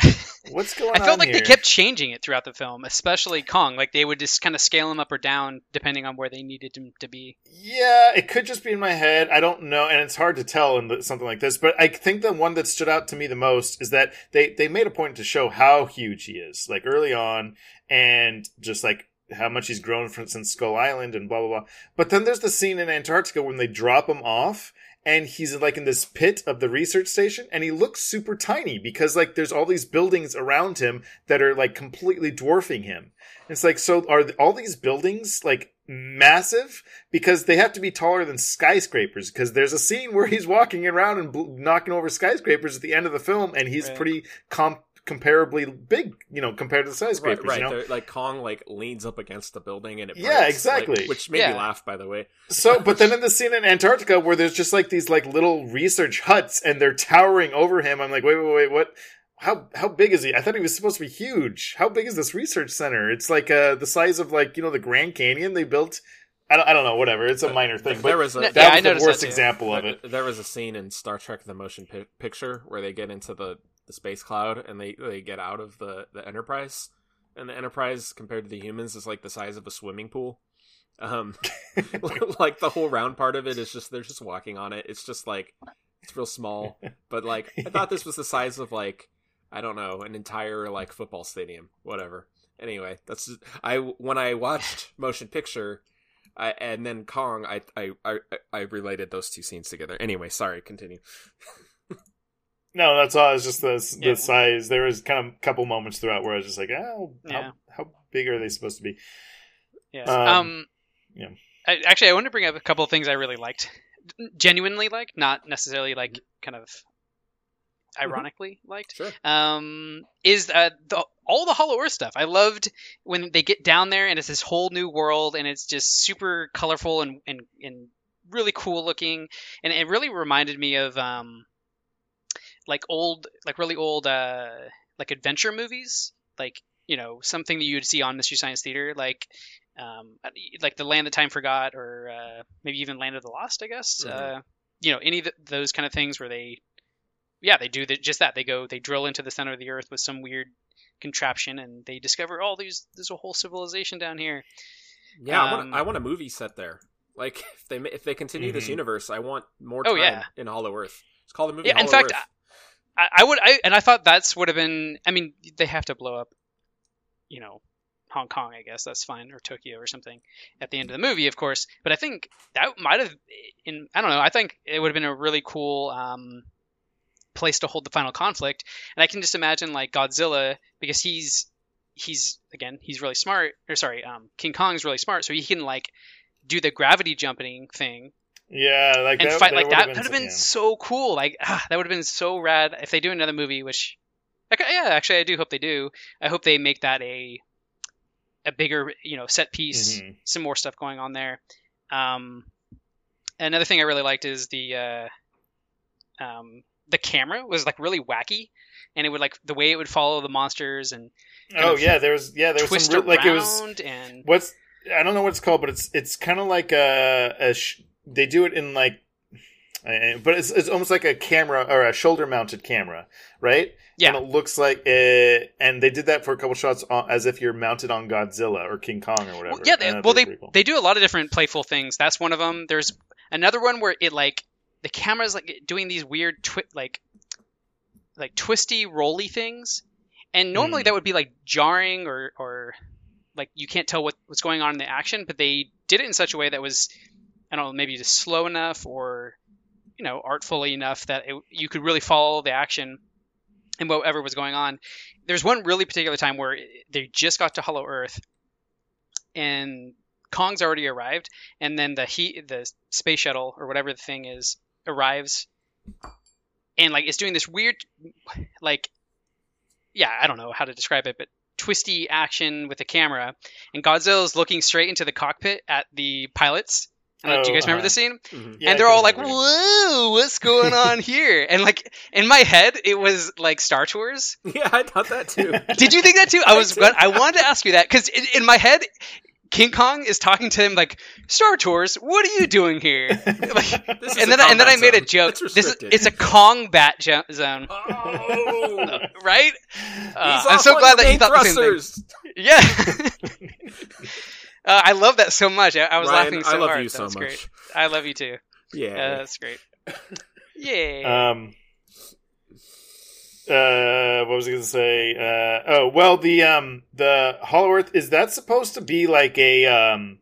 What's going on here? I felt like they kept changing it throughout the film, especially Kong. Like, they would just kind of scale him up or down depending on where they needed him to be. Yeah, it could just be in my head. I don't know, and it's hard to tell in something like this, but I think the one that stood out to me the most is that they, they made a point to show how huge he is, like, early on, and just, like, how much he's grown from, since Skull Island and blah, blah, blah. But then there's the scene in Antarctica when they drop him off, and he's, like, in this pit of the research station, and he looks super tiny because, like, there's all these buildings around him that are, like, completely dwarfing him. And it's like, so are all these buildings, like, massive? Because they have to be taller than skyscrapers because there's a scene where he's walking around and bl- knocking over skyscrapers at the end of the film, and he's right. pretty comp- comparably big, you know, compared to the skyscrapers, right, right. you know? Like, Kong, like, leans up against the building and it breaks. Yeah, exactly. Like, which made yeah. me laugh, by the way. So, but then in the scene in Antarctica where there's just, like, these, like, little research huts and they're towering over him, I'm like, wait, wait, wait, what? How how big is he? I thought he was supposed to be huge. How big is this research center? It's, like, uh, the size of, like, you know, the Grand Canyon they built... I don't, I don't know, whatever. It's a minor thing, but there was a, that yeah, was I the worst example of it. There was a scene in Star Trek The Motion P- Picture where they get into the, the space cloud and they, they get out of the, the Enterprise. And the Enterprise, compared to the humans, is like the size of a swimming pool. Um, like the whole round part of it is just, they're just walking on it. It's just like, it's real small. But like, I thought this was the size of like, I don't know, an entire like football stadium, whatever. Anyway, that's just, I, when I watched Motion Picture... I, and then Kong, I, I I I related those two scenes together. Anyway, sorry, continue. No, that's all. It's just the, the yeah. size. There was kind of a couple moments throughout where I was just like, oh, yeah. how, how big are they supposed to be? Yeah. Um, um, yeah. I, actually, I want to bring up a couple of things I really liked. Genuinely liked, not necessarily like kind of ironically mm-hmm. liked. Sure. Um, is uh, the... all the Hollow Earth stuff. I loved when they get down there and it's this whole new world and it's just super colorful and, and, and really cool looking. And it really reminded me of um, like old, like really old, uh, like adventure movies, like, you know, something that you'd see on Mystery Science Theater, like, um, like The Land That Time Forgot, or uh, maybe even Land of the Lost, I guess, mm-hmm. uh, you know, any of th- those kind of things where they, yeah, they do the, just that. They go, they drill into the center of the earth with some weird contraption and they discover all oh, these there's a whole civilization down here. Yeah, um, I, want a, I want a movie set there. Like if they if they continue mm-hmm. this universe, I want more time oh, yeah. in Hollow Earth. It's called a movie. Yeah, Hollow in fact, Earth. I, I would, I, and I thought that's would have been. I mean, they have to blow up, you know, Hong Kong. I guess that's fine, or Tokyo, or something at the end of the movie, of course. But I think that might have. In I don't know. I think it would have been a really cool um, place to hold the final conflict. And I can just imagine like Godzilla, because he's he's again he's really smart. Or sorry, um, King Kong's really smart, so he can like do the gravity jumping thing. Yeah, like and that, fight that like that would have been, been so cool. Like ah, that would have been so rad if they do another movie. Which, like, yeah, actually, I do hope they do. I hope they make that a a bigger, you know, set piece. Mm-hmm. Some more stuff going on there. Um, another thing I really liked is the uh, um, the camera was like really wacky, and it would like the way it would follow the monsters and oh yeah, there was yeah there was some like it was and what's I don't know what it's called, but it's it's kind of like a. a sh- They do it in like, but it's it's almost like a camera or a shoulder mounted camera, right? Yeah. And it looks like it, and they did that for a couple shots on, as if you're mounted on Godzilla or King Kong or whatever. Well, yeah. They, well, they cool. they do a lot of different playful things. That's one of them. There's another one where it like the camera's like doing these weird twi- like like twisty rolly things, and normally mm. that would be like jarring or or like you can't tell what, what's going on in the action, but they did it in such a way that was. I don't know, maybe just slow enough or, you know, artfully enough that it, you could really follow the action and whatever was going on. There's one really particular time where they just got to Hollow Earth and Kong's already arrived. And then the he, the space shuttle or whatever the thing is arrives and like, it's doing this weird, like, yeah, I don't know how to describe it, but twisty action with the camera and Godzilla's looking straight into the cockpit at the pilots. And, like, oh, do you guys remember uh, the scene? Mm-hmm. Yeah, and they're all like, whoa, what's going on here? And like in my head, it was like Star Tours. Yeah, I thought that too. Did you think that too? I was I, I wanted to ask you that because in my head, King Kong is talking to him like, Star Tours, what are you doing here? Like, and then I, and then I made zone. a joke. This is, it's a Kong bat jo- zone. Oh. Right? Uh, I'm so glad that you thought thrusters. The same thing. Yeah. Uh, I love that so much. I, I was Ryan, laughing so hard. I love hard. you that so much. Great. I love you too. Yeah, uh, that's great. Yay. Um. Uh, what was I going to say? Uh, oh, well, the um, the Hollow Earth, is that supposed to be like a um,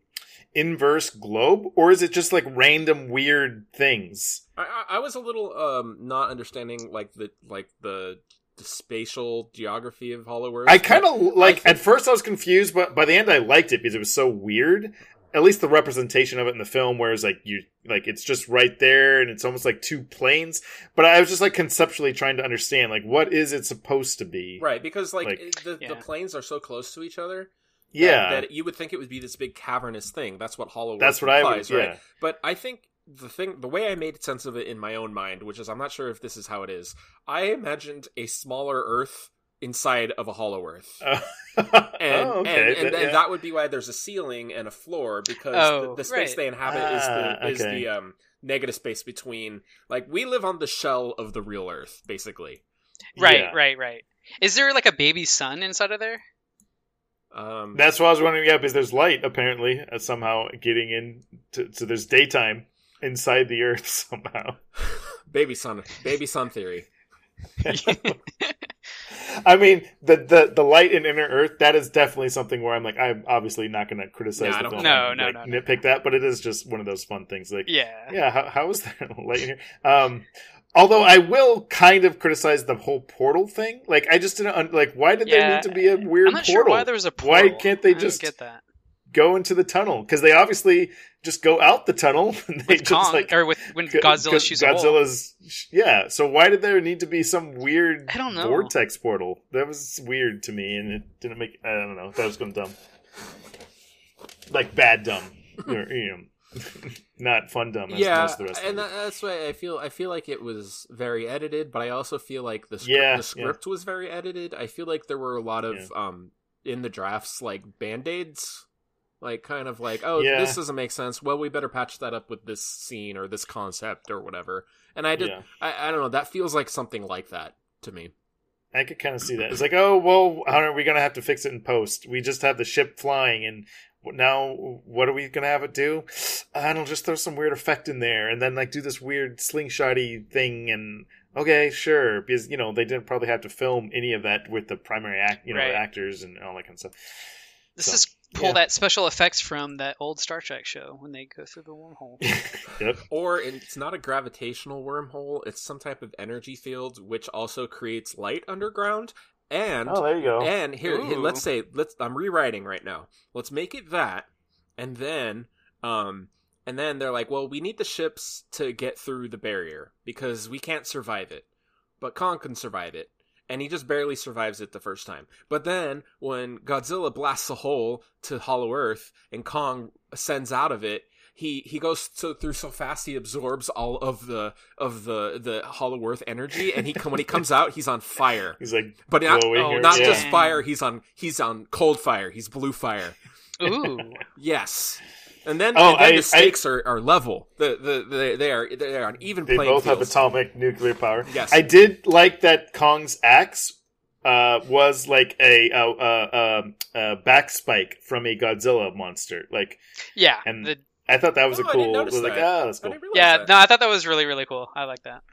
inverse globe, or is it just like random weird things? I, I was a little um not understanding like the like the. The spatial geography of Hollow Earth. I kind of like. Think... At first, I was confused, but by the end, I liked it because it was so weird. At least the representation of it in the film, where it's like you, like it's just right there, and it's almost like two planes. But I was just like conceptually trying to understand, like what is it supposed to be? Right, because like, like the, yeah. the planes are so close to each other. Yeah, that, that you would think it would be this big cavernous thing. That's what Hollow Earth. That's what implies, I would. Yeah. Right? But I think. The thing, the way I made sense of it in my own mind, which is I'm not sure if this is how it is, I imagined a smaller Earth inside of a hollow Earth. Uh, and, oh, okay. and, and, and yeah. that would be why there's a ceiling and a floor, because oh, the, the space right. they inhabit ah, is the, is okay. the um, negative space between, like, we live on the shell of the real Earth, basically. Right, yeah. right, right. Is there, like, a baby sun inside of there? Um, That's what I was wondering, yeah, because there's light, apparently, uh, somehow getting in, to, so there's daytime. Inside the Earth somehow. Baby sun, baby sun theory. I mean, the, the the light in Inner Earth, that is definitely something where I'm like, I'm obviously not going to criticize no, the film. No, and, no, like, no, nitpick no. that, but it is just one of those fun things. Like, yeah, yeah. How, how is there light in here? Um, although I will kind of criticize the whole portal thing. Like, I just didn't un- like. Why did yeah, there need to be a weird I'm not portal? Sure why there was a portal? Why can't they I just get that? Go into the tunnel, because they obviously just go out the tunnel. And they with just Kong, like, or with when Godzilla shoots Godzilla's, a hole. Yeah. So why did there need to be some weird I don't know. vortex portal? That was weird to me, and it didn't make. I don't know. That was kind of dumb, like bad dumb, or, you know, not fun dumb. As yeah, most of the rest and of that's why I feel. I feel like it was very edited, but I also feel like the script, yeah, the script yeah. was very edited. I feel like there were a lot of yeah. um in the drafts like Band-Aids. Like, kind of like, oh, yeah. this doesn't make sense. Well, we better patch that up with this scene or this concept or whatever. And I did, yeah. I, I don't know, that feels like something like that to me. I could kind of see that. It's like, oh, well, how are we going to have to fix it in post? We just have the ship flying, and now what are we going to have it do? I don't know, just throw some weird effect in there and then, like, do this weird slingshotty thing and... okay, sure, because, you know, they didn't probably have to film any of that with the primary act, you know, right. actors and all that kind of stuff. This so, is pull yeah. that special effects from that old Star Trek show when they go through the wormhole. Yep. Or it's not a gravitational wormhole, it's some type of energy field which also creates light underground. And oh, there you go. And here, here let's say let's I'm rewriting right now. Let's make it that, and then um and then they're like, well, we need the ships to get through the barrier because we can't survive it. But Kong can survive it. And he just barely survives it the first time. But then when Godzilla blasts a hole to Hollow Earth and Kong ascends out of it, he, he goes so, through so fast he absorbs all of the of the, the Hollow Earth energy, and he when he comes out he's on fire. He's like, but not, oh, not yeah. just fire. He's on he's on cold fire. He's blue fire. Ooh, yes. And then, oh, and then I, the stakes I, are, are level. The, the, the, they are they are an even playing field. They both have atomic nuclear power. Yes. I did like that Kong's axe uh, was like a, a, a, a, a back spike from a Godzilla monster. Like, yeah. And the, I thought that was oh, a cool. I was that. like, oh, that's cool. Yeah, that. no, I thought that was really, really cool. I like that.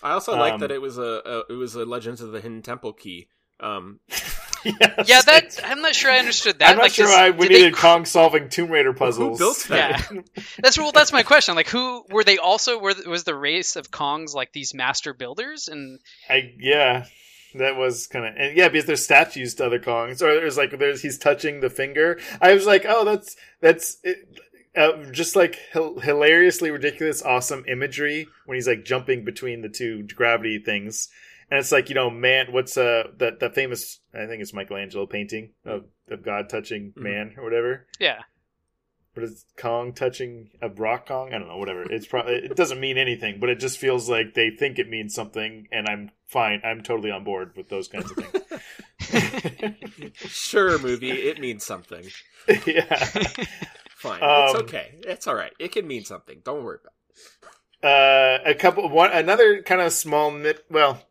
I also um, like that it was a, a it was a Legends of the Hidden Temple key. Um, yes. Yeah, that I'm not sure I understood that. I'm not like, sure is, I, we needed they... Kong solving Tomb Raider puzzles. Who built that? Yeah. that's well, that's my question. Like, who were they? Also, were was the race of Kongs like these master builders? And I yeah, that was kind of and yeah, because there's statues to other Kongs, or there's like there's he's touching the finger. I was like, oh, that's that's. It, Uh, just like h- hilariously ridiculous, awesome imagery when he's like jumping between the two gravity things, and it's like, you know, man, what's uh that that famous? I think it's Michelangelo painting of, of God touching man mm-hmm. or whatever. Yeah, but it's Kong touching a rock Kong. I don't know, whatever. It's probably it doesn't mean anything, but it just feels like they think it means something, and I'm fine. I'm totally on board with those kinds of things. Sure, movie, it means something. Yeah. Fine. Um, it's okay. It's all right. It can mean something. Don't worry about it. Uh, a couple, one, another kind of small nit, well,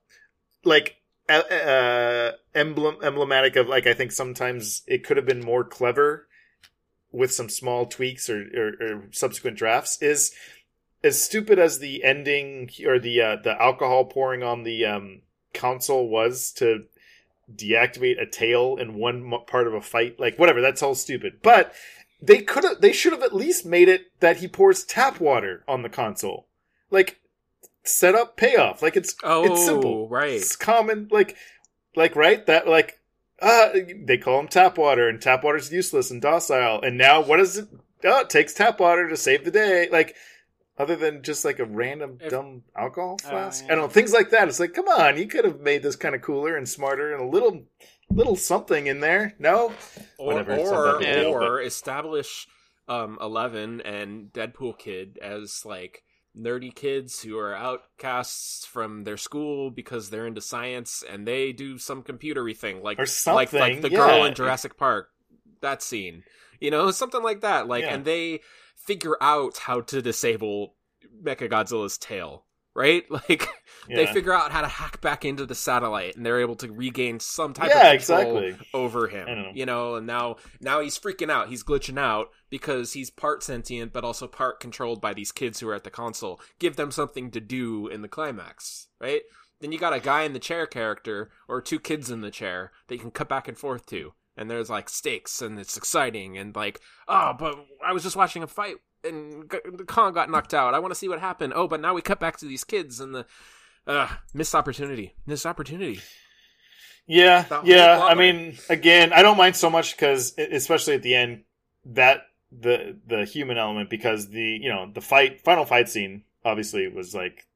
like, uh, uh, emblem, emblematic of, like, I think sometimes it could have been more clever with some small tweaks or, or, or subsequent drafts is as stupid as the ending or the, uh, the alcohol pouring on the, um, console was to deactivate a tail in one part of a fight. Like, whatever. That's all stupid. But, They could have, they should have at least made it that he pours tap water on the console. Like, set up, payoff. Like, it's, oh, it's simple. Right. It's common, like, like, right? That, like, uh, they call him tap water, and tap water's useless and docile. And now, what is it? Oh, it takes tap water to save the day. Like, other than just, like, a random if, dumb alcohol flask. Uh, yeah. I don't know, things like that. It's like, come on, you could have made this kind of cooler and smarter and a little... little something in there, no? Or Whatever, or, yeah. deal, or but... establish um, Eleven and Deadpool Kid as, like, nerdy kids who are outcasts from their school because they're into science and they do some computery thing, like or like, like the yeah. girl in Jurassic Park, that scene. You know, something like that. Like, yeah. And they figure out how to disable Mechagodzilla's tail. Right? Like, yeah. they figure out how to hack back into the satellite, and they're able to regain some type yeah, of control exactly. over him. I know. You know, and now now he's freaking out. He's glitching out because he's part sentient, but also part controlled by these kids who are at the console. Give them something to do in the climax, right? Then you got a guy in the chair character, or two kids in the chair, that you can cut back and forth to. And there's, like, stakes, and it's exciting, and like, oh, but I was just watching a fight. And Kong got knocked out. I want to see what happened. Oh, but now we cut back to these kids and the uh, missed opportunity. Missed opportunity. Yeah, yeah. I mean, again, I don't mind so much because, especially at the end, that the the human element because the you know the fight final fight scene obviously was like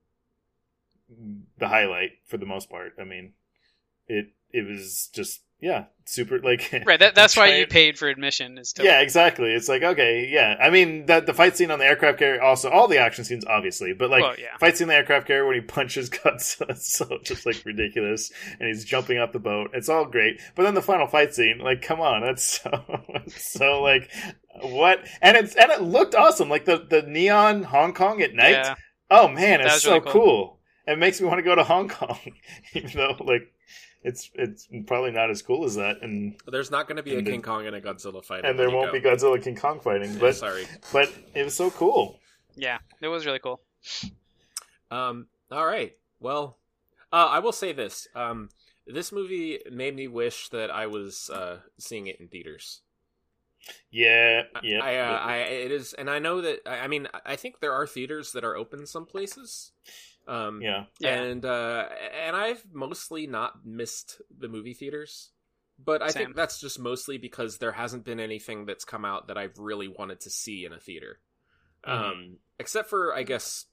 the highlight for the most part. I mean, it it was just. Yeah, super, like... Right, that, that's why you paid for admission. Is to yeah, like, exactly. It's like, okay, yeah. I mean, that the fight scene on the aircraft carrier also, all the action scenes, obviously, but, like, well, yeah. fight scene on the aircraft carrier when he punches Godzilla, it's so just, like, ridiculous, and he's jumping off the boat. It's all great. But then the final fight scene, like, come on, that's so, so like, what? And it's and it looked awesome. Like, the, the neon Hong Kong at night, yeah. oh, man, it's so really cool. cool. It makes me want to go to Hong Kong, even though, like... It's it's probably not as cool as that, and there's not going to be a King Kong and a Godzilla fight, and there won't be Godzilla King Kong fighting. But sorry, but it was so cool. Yeah, it was really cool. Um. All right. Well, Uh, I will say this. Um, this movie made me wish that I was uh, seeing it in theaters. Yeah, yeah. I, I, uh, I, it is, and I know that. I mean, I think there are theaters that are open some places. Um, yeah, yeah. And uh, and I've mostly not missed the movie theaters, but I Same. think that's just mostly because there hasn't been anything that's come out that I've really wanted to see in a theater. Mm-hmm. Um, except for, I guess,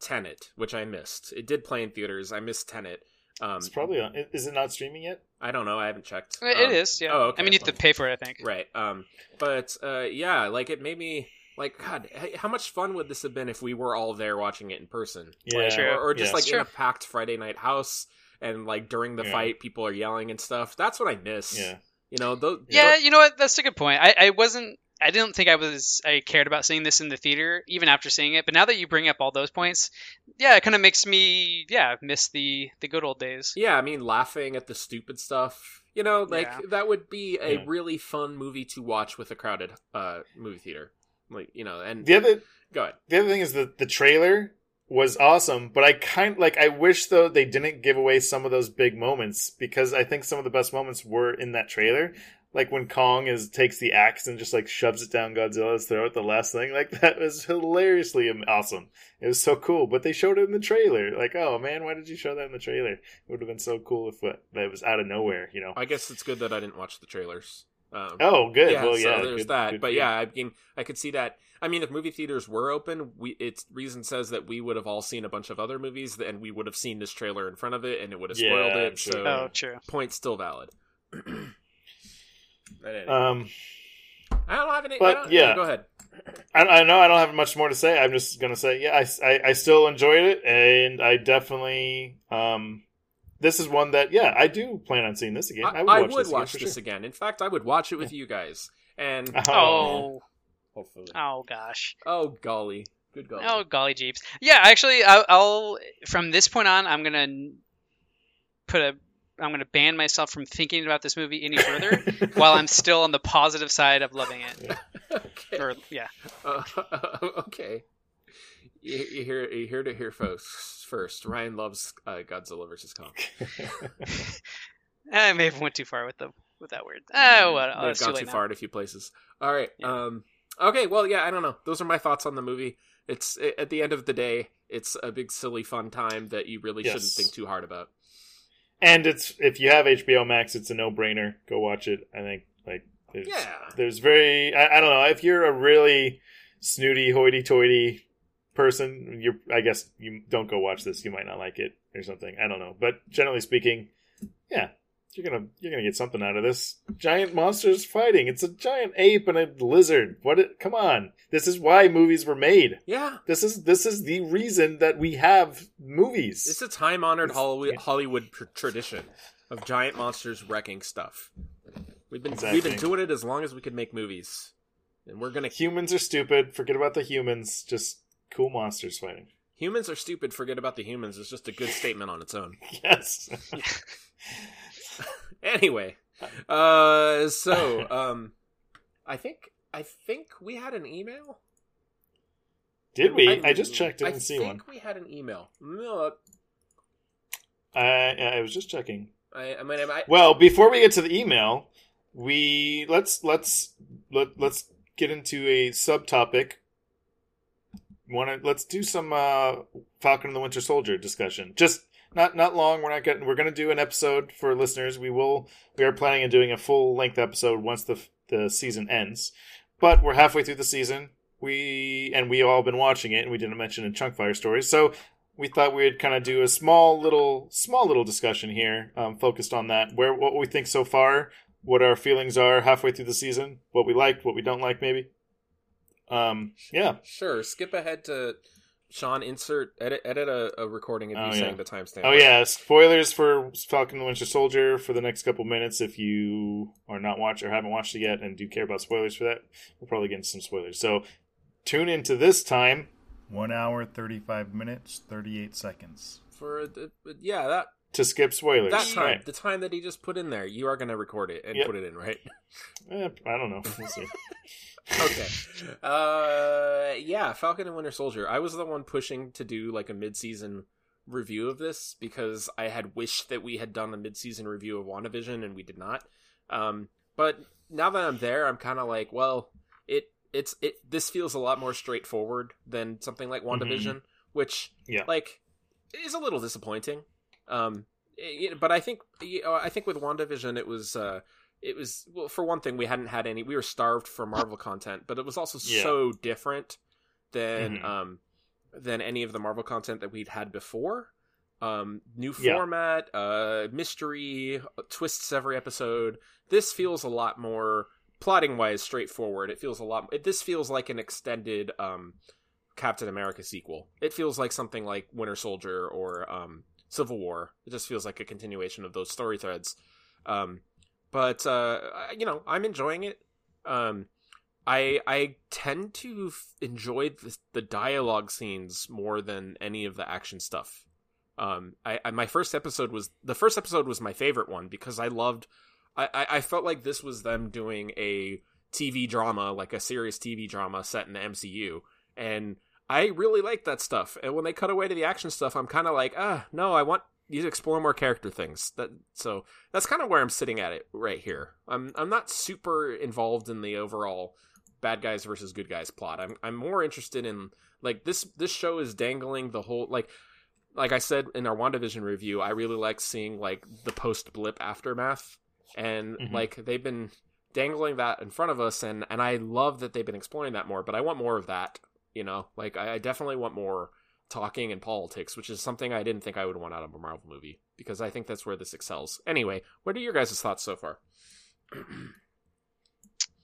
Tenet, which I missed. It did play in theaters. I missed Tenet. Um, it's probably on. Is it not streaming yet? I don't know. I haven't checked. It um, is, yeah. Oh, okay. I mean, you have to pay for it, I think. Right. Um, but, uh, yeah, like, it made me, like, God, how much fun would this have been if we were all there watching it in person? Yeah. Like, or, or just, yeah, like, in true. a packed Friday night house, and, like, during the yeah. fight, people are yelling and stuff. That's what I miss. Yeah. You know? Th- yeah, th- you know what? That's a good point. I, I wasn't, I didn't think I was, I cared about seeing this in the theater, even after seeing it. But now that you bring up all those points, yeah, it kind of makes me, yeah, miss the, the good old days. Yeah, I mean, laughing at the stupid stuff, you know, like, yeah. that would be a yeah. really fun movie to watch with a crowded uh, movie theater. Like, you know, and the other, go ahead. The other thing is that the trailer was awesome, but I kind like, I wish though they didn't give away some of those big moments, because I think some of the best moments were in that trailer. Like when Kong is takes the axe and just like shoves it down Godzilla's throat, the last thing, like that was hilariously awesome. It was so cool, but they showed it in the trailer. Like, oh man, why did you show that in the trailer? It would have been so cool if it, that it was out of nowhere, you know. I guess it's good that I didn't watch the trailers. Um, oh, good. Yeah, well, yeah, so there's good, that. Good, but yeah, I mean, I could see that. I mean, if movie theaters were open, we it's reason says that we would have all seen a bunch of other movies, and we would have seen this trailer in front of it, and it would have spoiled yeah, it. True. So, oh, true. Point still valid. Um, I don't have any. But I don't, yeah, go ahead. I, I know I don't have much more to say. I'm just gonna say, yeah, I, I, I still enjoyed it, and I definitely um, this is one that yeah, I do plan on seeing this again. I, I would, I watch, would this watch this, again, this sure. again. In fact, I would watch it with you guys. And oh, oh hopefully, oh gosh, oh golly, good golly, oh golly jeeps. Yeah, actually, I'll, I'll from this point on, I'm gonna put a. I'm going to ban myself from thinking about this movie any further while I'm still on the positive side of loving it. Okay. Or, yeah. Uh, okay. You, you hear you hear to hear folks first. Ryan loves uh, Godzilla versus Kong. I may have went too far with the with that word. Oh, well, I've gone too now. far in a few places. All right. Yeah. Um, okay. Well, yeah. I don't know. Those are my thoughts on the movie. It's at the end of the day, it's a big silly fun time that you really yes. shouldn't think too hard about. And it's if you have H B O Max, it's a no-brainer. Go watch it. I think like there's, yeah. there's very I, I don't know if you're a really snooty hoity-toity person, you I guess you don't go watch this. You might not like it or something. I don't know, but generally speaking, yeah, you're gonna you're gonna get something out of this. Giant monsters fighting. It's a giant ape and a lizard. What? It, come on, this is why movies were made. Yeah, this is this is the reason that we have movies. It's a time honored Hollywood, Hollywood pr- tradition of giant monsters wrecking stuff. We've been exactly. we've been doing it as long as we could make movies, and we're gonna. Humans are stupid. Forget about the humans. Just cool monsters fighting. Humans are stupid. Forget about the humans. It's just a good statement on its own. Yes. Anyway, uh, so um, I think I think we had an email. Did we? I, I just checked. Didn't I see one. I think we had an email. No, uh, I I was just checking. I, I mean, I, well, before we get to the email, we let's let's let, let's get into a subtopic. Want to let's do some uh, Falcon and the Winter Soldier discussion. Just. Not not long. We're not getting. We're going to do an episode for listeners. We will. We are planning on doing a full length episode once the the season ends. But we're halfway through the season. We and we all been watching it, and we didn't mention in Chunkfire Stories. So we thought we'd kind of do a small little small little discussion here, um, focused on that. Where what we think so far, what our feelings are halfway through the season, what we liked, what we don't like, maybe. Um. Yeah. Sure. Skip ahead to. Sean, insert, edit, edit a, a recording of oh, you yeah. saying the timestamp. Oh, yeah. Spoilers for Falcon and the Winter Soldier for the next couple minutes if you are not watch or haven't watched it yet and do care about spoilers for that. We'll probably get into some spoilers. So tune into this time. One hour, thirty-five minutes, thirty-eight seconds. For, the, yeah, that. To skip spoilers. That time. Right. The time that he just put in there. You are going to record it and yep. put it in, right? Eh, I don't know. We'll see. Okay. Uh, yeah, Falcon and Winter Soldier. I was the one pushing to do like a mid-season review of this because I had wished that we had done a mid-season review of WandaVision and we did not. Um, but now that I'm there, I'm kind of like, well, it it's it this feels a lot more straightforward than something like WandaVision, mm-hmm. which yeah. like is a little disappointing. Um, it, but I think you know, I think with WandaVision, it was uh, it was well for one thing we hadn't had any. We were starved for Marvel content, but it was also yeah. so different than. Mm-hmm. Um, than any of the Marvel content that we'd had before. Um, new format, yeah. uh, mystery, twists every episode. This feels a lot more, plotting-wise, straightforward. It feels a lot... It, this feels like an extended um, Captain America sequel. It feels like something like Winter Soldier or um, Civil War. It just feels like a continuation of those story threads. Um, but, uh, you know, I'm enjoying it. Um... I I tend to f- enjoy the, the dialogue scenes more than any of the action stuff. Um, I, I my first episode was the first episode was my favorite one because I loved. I, I, I felt like this was them doing a T V drama, like a serious T V drama set in the M C U, and I really liked that stuff. And when they cut away to the action stuff, I'm kind of like, ah, no, I want you to explore more character things. That so that's kind of where I'm sitting at it right here. I'm I'm not super involved in the overall bad guys versus good guys plot. I'm I'm more interested in like this this show is dangling the whole like like I said in our WandaVision review, I really like seeing like the post blip aftermath and mm-hmm. like they've been dangling that in front of us and, and I love that they've been exploring that more, but I want more of that, you know? Like I, I definitely want more talking and politics, which is something I didn't think I would want out of a Marvel movie because I think that's where this excels. Anyway, what are your guys' thoughts so far?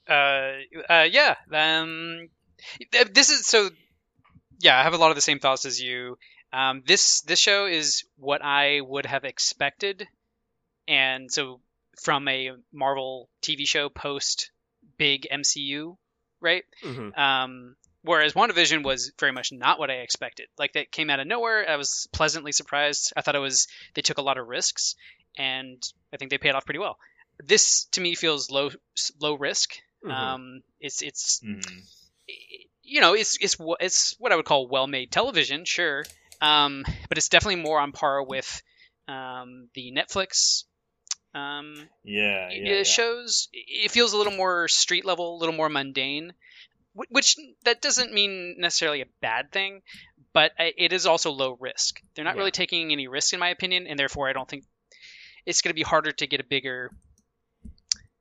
Uh, uh, yeah, um, this is, so, yeah, I have a lot of the same thoughts as you. Um, this, this show is what I would have expected. And so from a Marvel T V show post big M C U, right? Mm-hmm. Um, whereas WandaVision was very much not what I expected. Like that came out of nowhere. I was pleasantly surprised. I thought it was, they took a lot of risks and I think they paid off pretty well. This to me feels low, low risk. Mm-hmm. Um, it's it's mm-hmm. you know it's it's it's what I would call well-made television, sure, um, but it's definitely more on par with um, the Netflix um, yeah, yeah, yeah. shows. It feels a little more street level, a little more mundane, which that doesn't mean necessarily a bad thing, but it is also low risk. They're not yeah. really taking any risk, in my opinion, and therefore I don't think it's going to be harder to get a bigger.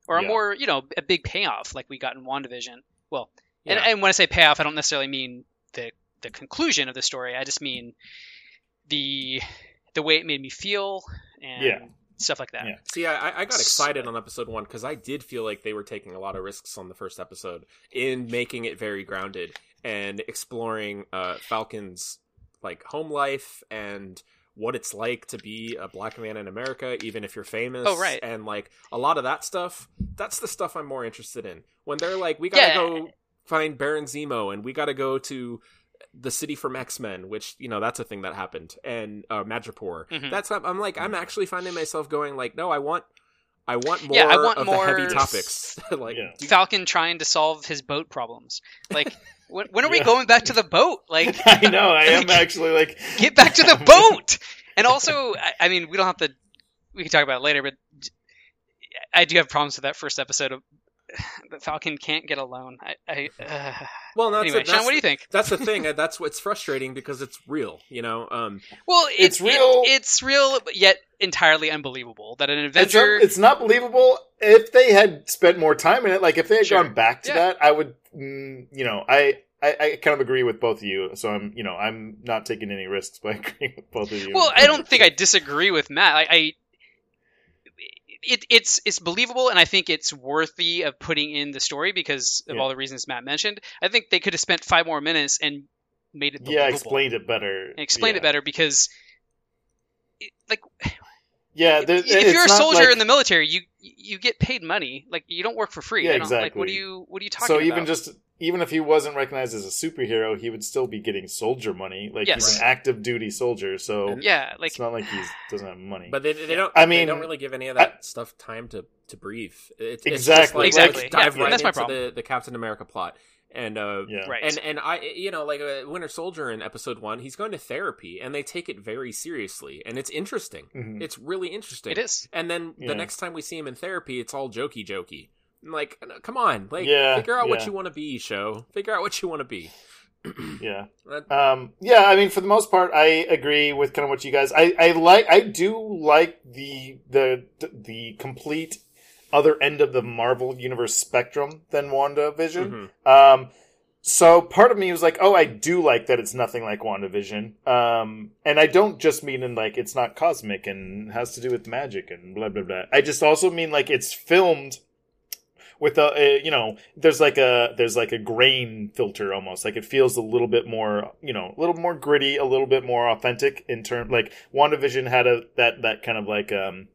Or a yeah. more, you know, a big payoff like we got in WandaVision. Well, yeah. and, and when I say payoff, I don't necessarily mean the the conclusion of the story. I just mean the the way it made me feel and yeah. stuff like that. Yeah. See, I, I got excited on episode one because I did feel like they were taking a lot of risks on the first episode in making it very grounded and exploring uh, Falcon's like home life and what it's like to be a black man in America, even if you're famous. Oh, right. And like a lot of that stuff, that's the stuff I'm more interested in when they're like, we got to yeah. go find Baron Zemo and we got to go to the city from X-Men, which, you know, that's a thing that happened. And uh, Madripoor, mm-hmm. that's not, I'm like, I'm actually finding myself going like, no, I want, I want more yeah, I want of more the heavy topics. Like yeah. Falcon trying to solve his boat problems. Like, When, when are yeah. we going back to the boat? Like I know, I am actually like... Get back to the boat! And also, I, I mean, we don't have to... We can talk about it later, but I do have problems with that first episode of that Falcon can't get a loan. I, I, uh... Well, no, anyway, it, Sean, what do you think? That's the thing. That's what's frustrating because it's real, you know? Um, well, it, it's real. It, it's real, yet entirely unbelievable that an adventure... It's, it's not believable if they had spent more time in it. Like, if they had sure. gone back to yeah. that, I would... You know, I, I, I kind of agree with both of you, so I'm, you know, I'm not taking any risks by agreeing with both of you. Well, I don't think I disagree with Matt. I, I it, it's, it's believable, and I think it's worthy of putting in the story because of yeah. all the reasons Matt mentioned. I think they could have spent five more minutes and made it believable. Yeah, explained it better. And explained yeah. it better because, it, like, yeah, there, if, if you're a soldier like... in the military, you. You get paid money, like you don't work for free. Yeah, I don't, exactly. Like, what do you? What are you talking about? So even about? just even if he wasn't recognized as a superhero, he would still be getting soldier money. Like yes. he's an active duty soldier, so yeah, like it's not like he doesn't have money. But they, they don't. I mean, they don't really give any of that I, stuff time to to breathe. It, exactly, it's just like, exactly. Let's dive yeah, right that's into my problem. The, the Captain America plot. And uh, yeah. right. and and I, you know, like uh, Winter Soldier in episode one, he's going to therapy, and they take it very seriously, and it's interesting. Mm-hmm. It's really interesting. It is. And then yeah. the next time we see him in therapy, it's all jokey jokey. I'm like, come on, like yeah. figure out yeah. what you want to be, show. Figure out what you want to be. yeah. Um. Yeah. I mean, for the most part, I agree with kind of what you guys. I, I like. I do like the the the complete. Other end of the Marvel universe spectrum than WandaVision. Mm-hmm. Um, so part of me was like, oh, I do like that it's nothing like WandaVision. Um, and I don't just mean in like, it's not cosmic and has to do with magic and blah, blah, blah. I just also mean like it's filmed with a, a you know, there's like a, there's like a grain filter almost. Like it feels a little bit more, you know, a little more gritty, a little bit more authentic in term, like WandaVision had a, that, that kind of like, um,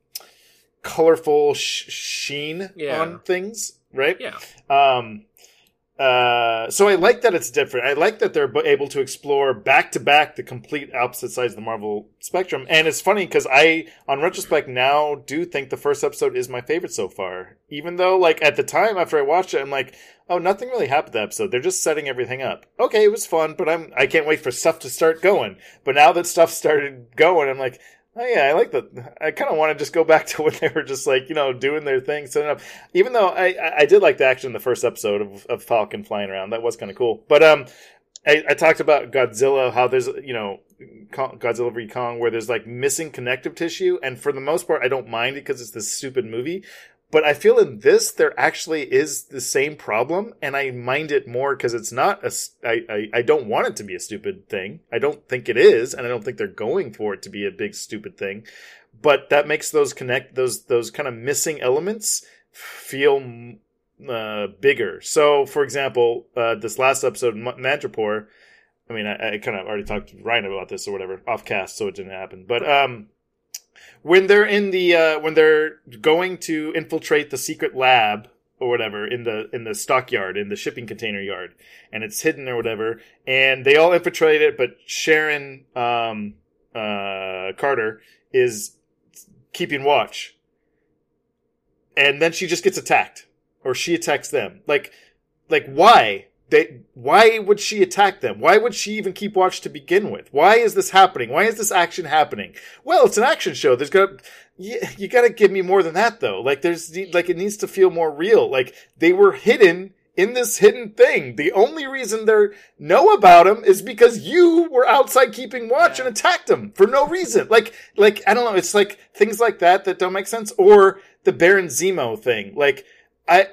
colorful sh- sheen yeah. on things, right? Yeah. Um, uh, so I like that it's different. I like that they're able to explore back-to-back the complete opposite sides of the Marvel spectrum. And it's funny because I, on retrospect, now do think the first episode is my favorite so far. Even though, like, at the time after I watched it, I'm like, oh, nothing really happened that episode. They're just setting everything up. Okay, it was fun, but I'm, I can't wait for stuff to start going. But now that stuff started going, I'm like... Oh yeah, I like that. I kind of want to just go back to when they were just like, you know, doing their thing, setting up. Even though I, I did like the action in the first episode of, of Falcon flying around, that was kind of cool. But um, I, I talked about Godzilla, how there's, you know, Godzilla versus Kong, where there's like missing connective tissue, and for the most part, I don't mind it because it's this stupid movie. But I feel in this there actually is the same problem, and I mind it more because it's not a. I, I I don't want it to be a stupid thing. I don't think it is, and I don't think they're going for it to be a big stupid thing. But that makes those connect those those kind of missing elements feel uh, bigger. So, for example, uh, this last episode, Madripoor. I mean, I, I kind of already talked to Ryan about this or whatever off cast, so it didn't happen. But um. When they're in the, uh, when they're going to infiltrate the secret lab or whatever in the, in the stockyard, in the shipping container yard, and it's hidden or whatever, and they all infiltrate it, but Sharon, um, uh, Carter is keeping watch. And then she just gets attacked, or she attacks them. Like, like, why? They, why would she attack them? Why would she even keep watch to begin with? Why is this happening? Why is this action happening? Well, it's an action show. There's gotta, you, you gotta give me more than that though. Like there's, like it needs to feel more real. Like they were hidden in this hidden thing. The only reason they know about him is because you were outside keeping watch and attacked him for no reason. Like, like, I don't know. It's like things like that that don't make sense. Or the Baron Zemo thing. Like, I,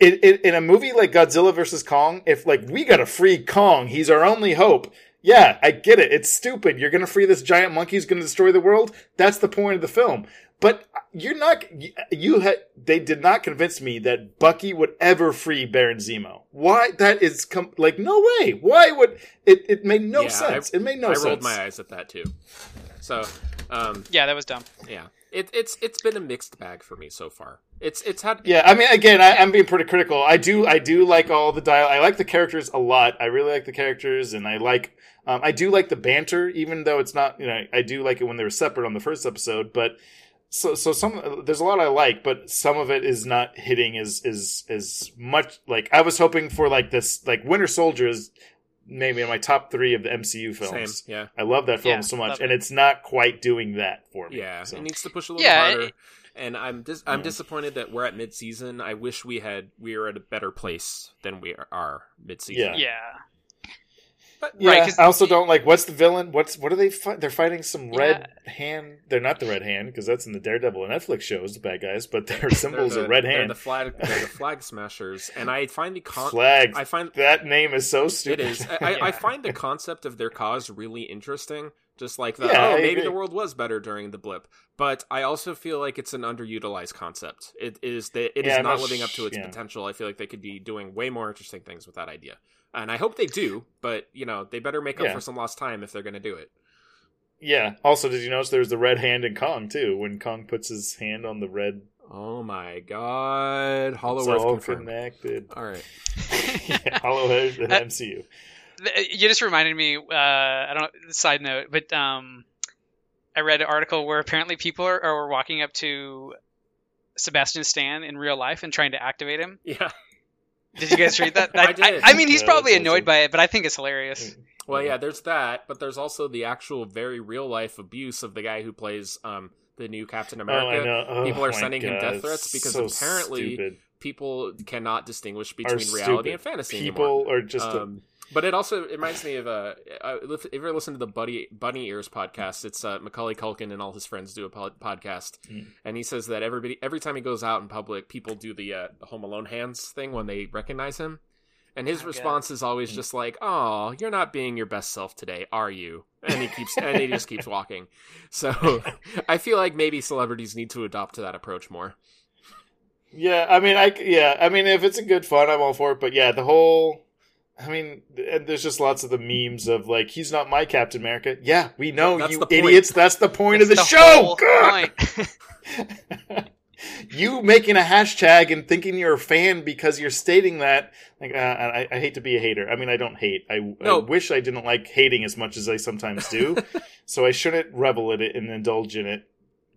It, it, in a movie like Godzilla versus Kong, if like we gotta free Kong, he's our only hope. Yeah, I get it. It's stupid. You're gonna free this giant monkey who's gonna destroy the world. That's the point of the film. But you're not. You had. They did not convince me that Bucky would ever free Baron Zemo. Why? That is com- like no way. Why would it? It made no yeah, sense. I, it made no I sense. I rolled my eyes at that too. So, um, yeah, that was dumb. Yeah. It, it's it's been a mixed bag for me so far. It's it's had yeah. I mean, again, I, I'm being pretty critical. I do I do like all the dialogue. I like the characters a lot. I really like the characters, and I like um, I do like the banter, even though it's not. You know, I do like it when they were separate on the first episode. But so so some there's a lot I like, but some of it is not hitting as as as much. Like I was hoping for like this like Winter Soldier is maybe in my top three of the M C U films. Same, yeah. I love that film yeah, so much, and it's not quite doing that for me. Yeah, so. It needs to push a little yeah, harder. It, and I'm dis- I'm yeah. disappointed that we're at mid season. I wish we had we were at a better place than we are mid season. Yeah. yeah. But yeah, right, I also don't like what's the villain? What's what are they? Fi- they're fighting some yeah. red hand. They're not the red hand because that's in the Daredevil and Netflix shows. The bad guys, but their symbols the, are red hand. They're the flag, they're the flag smashers, and I find the con- flag. I find that name is so stupid. It is. I, yeah. I find the concept of their cause really interesting. Just like the yeah, oh, maybe the world was better during the blip, but I also feel like it's an underutilized concept. It is that it yeah, is not living up to its yeah. potential. I feel like they could be doing way more interesting things with that idea. And I hope they do, but, you know, they better make up yeah. for some lost time if they're going to do it. Yeah. Also, did you notice there's the red hand in Kong, too, when Kong puts his hand on the red... Oh, my God. Hollow Earth all confirmed. Connected. All right. yeah, Hollow Earth and M C U. You just reminded me, uh, I don't know, side note, but um, I read an article where apparently people are, are walking up to Sebastian Stan in real life and trying to activate him. Yeah. Did you guys read that? I, I, did. I, I mean, he's yeah, probably annoyed by it, but I think it's hilarious. Well, yeah, there's that, but there's also the actual very real-life abuse of the guy who plays um, the new Captain America. Oh, I know. Oh, people are sending God. him death threats because so apparently stupid. people cannot distinguish between reality and fantasy people anymore. People are just... Um, a... But it also reminds me of, uh, if you ever listen to the Buddy, Bunny Ears podcast, it's uh, Macaulay Culkin and all his friends do a pod- podcast, mm. and he says that everybody every time he goes out in public, people do the, uh, the Home Alone hands thing when they recognize him, and his I response guess. is always mm. just like, "Oh, you're not being your best self today, are you?" And he keeps and he just keeps walking. So I feel like maybe celebrities need to adopt to that approach more. Yeah, I mean, I yeah, I mean, if it's a good fun, I'm all for it. But yeah, the whole. I mean, there's just lots of the memes of, like, he's not my Captain America. Yeah, we know, that's you idiots. That's the point that's of the, the show. Point. You making a hashtag and thinking you're a fan because you're stating that. Like, uh, I, I hate to be a hater. I mean, I don't hate. I, no. I wish I didn't like hating as much as I sometimes do. So I shouldn't revel in it and indulge in it.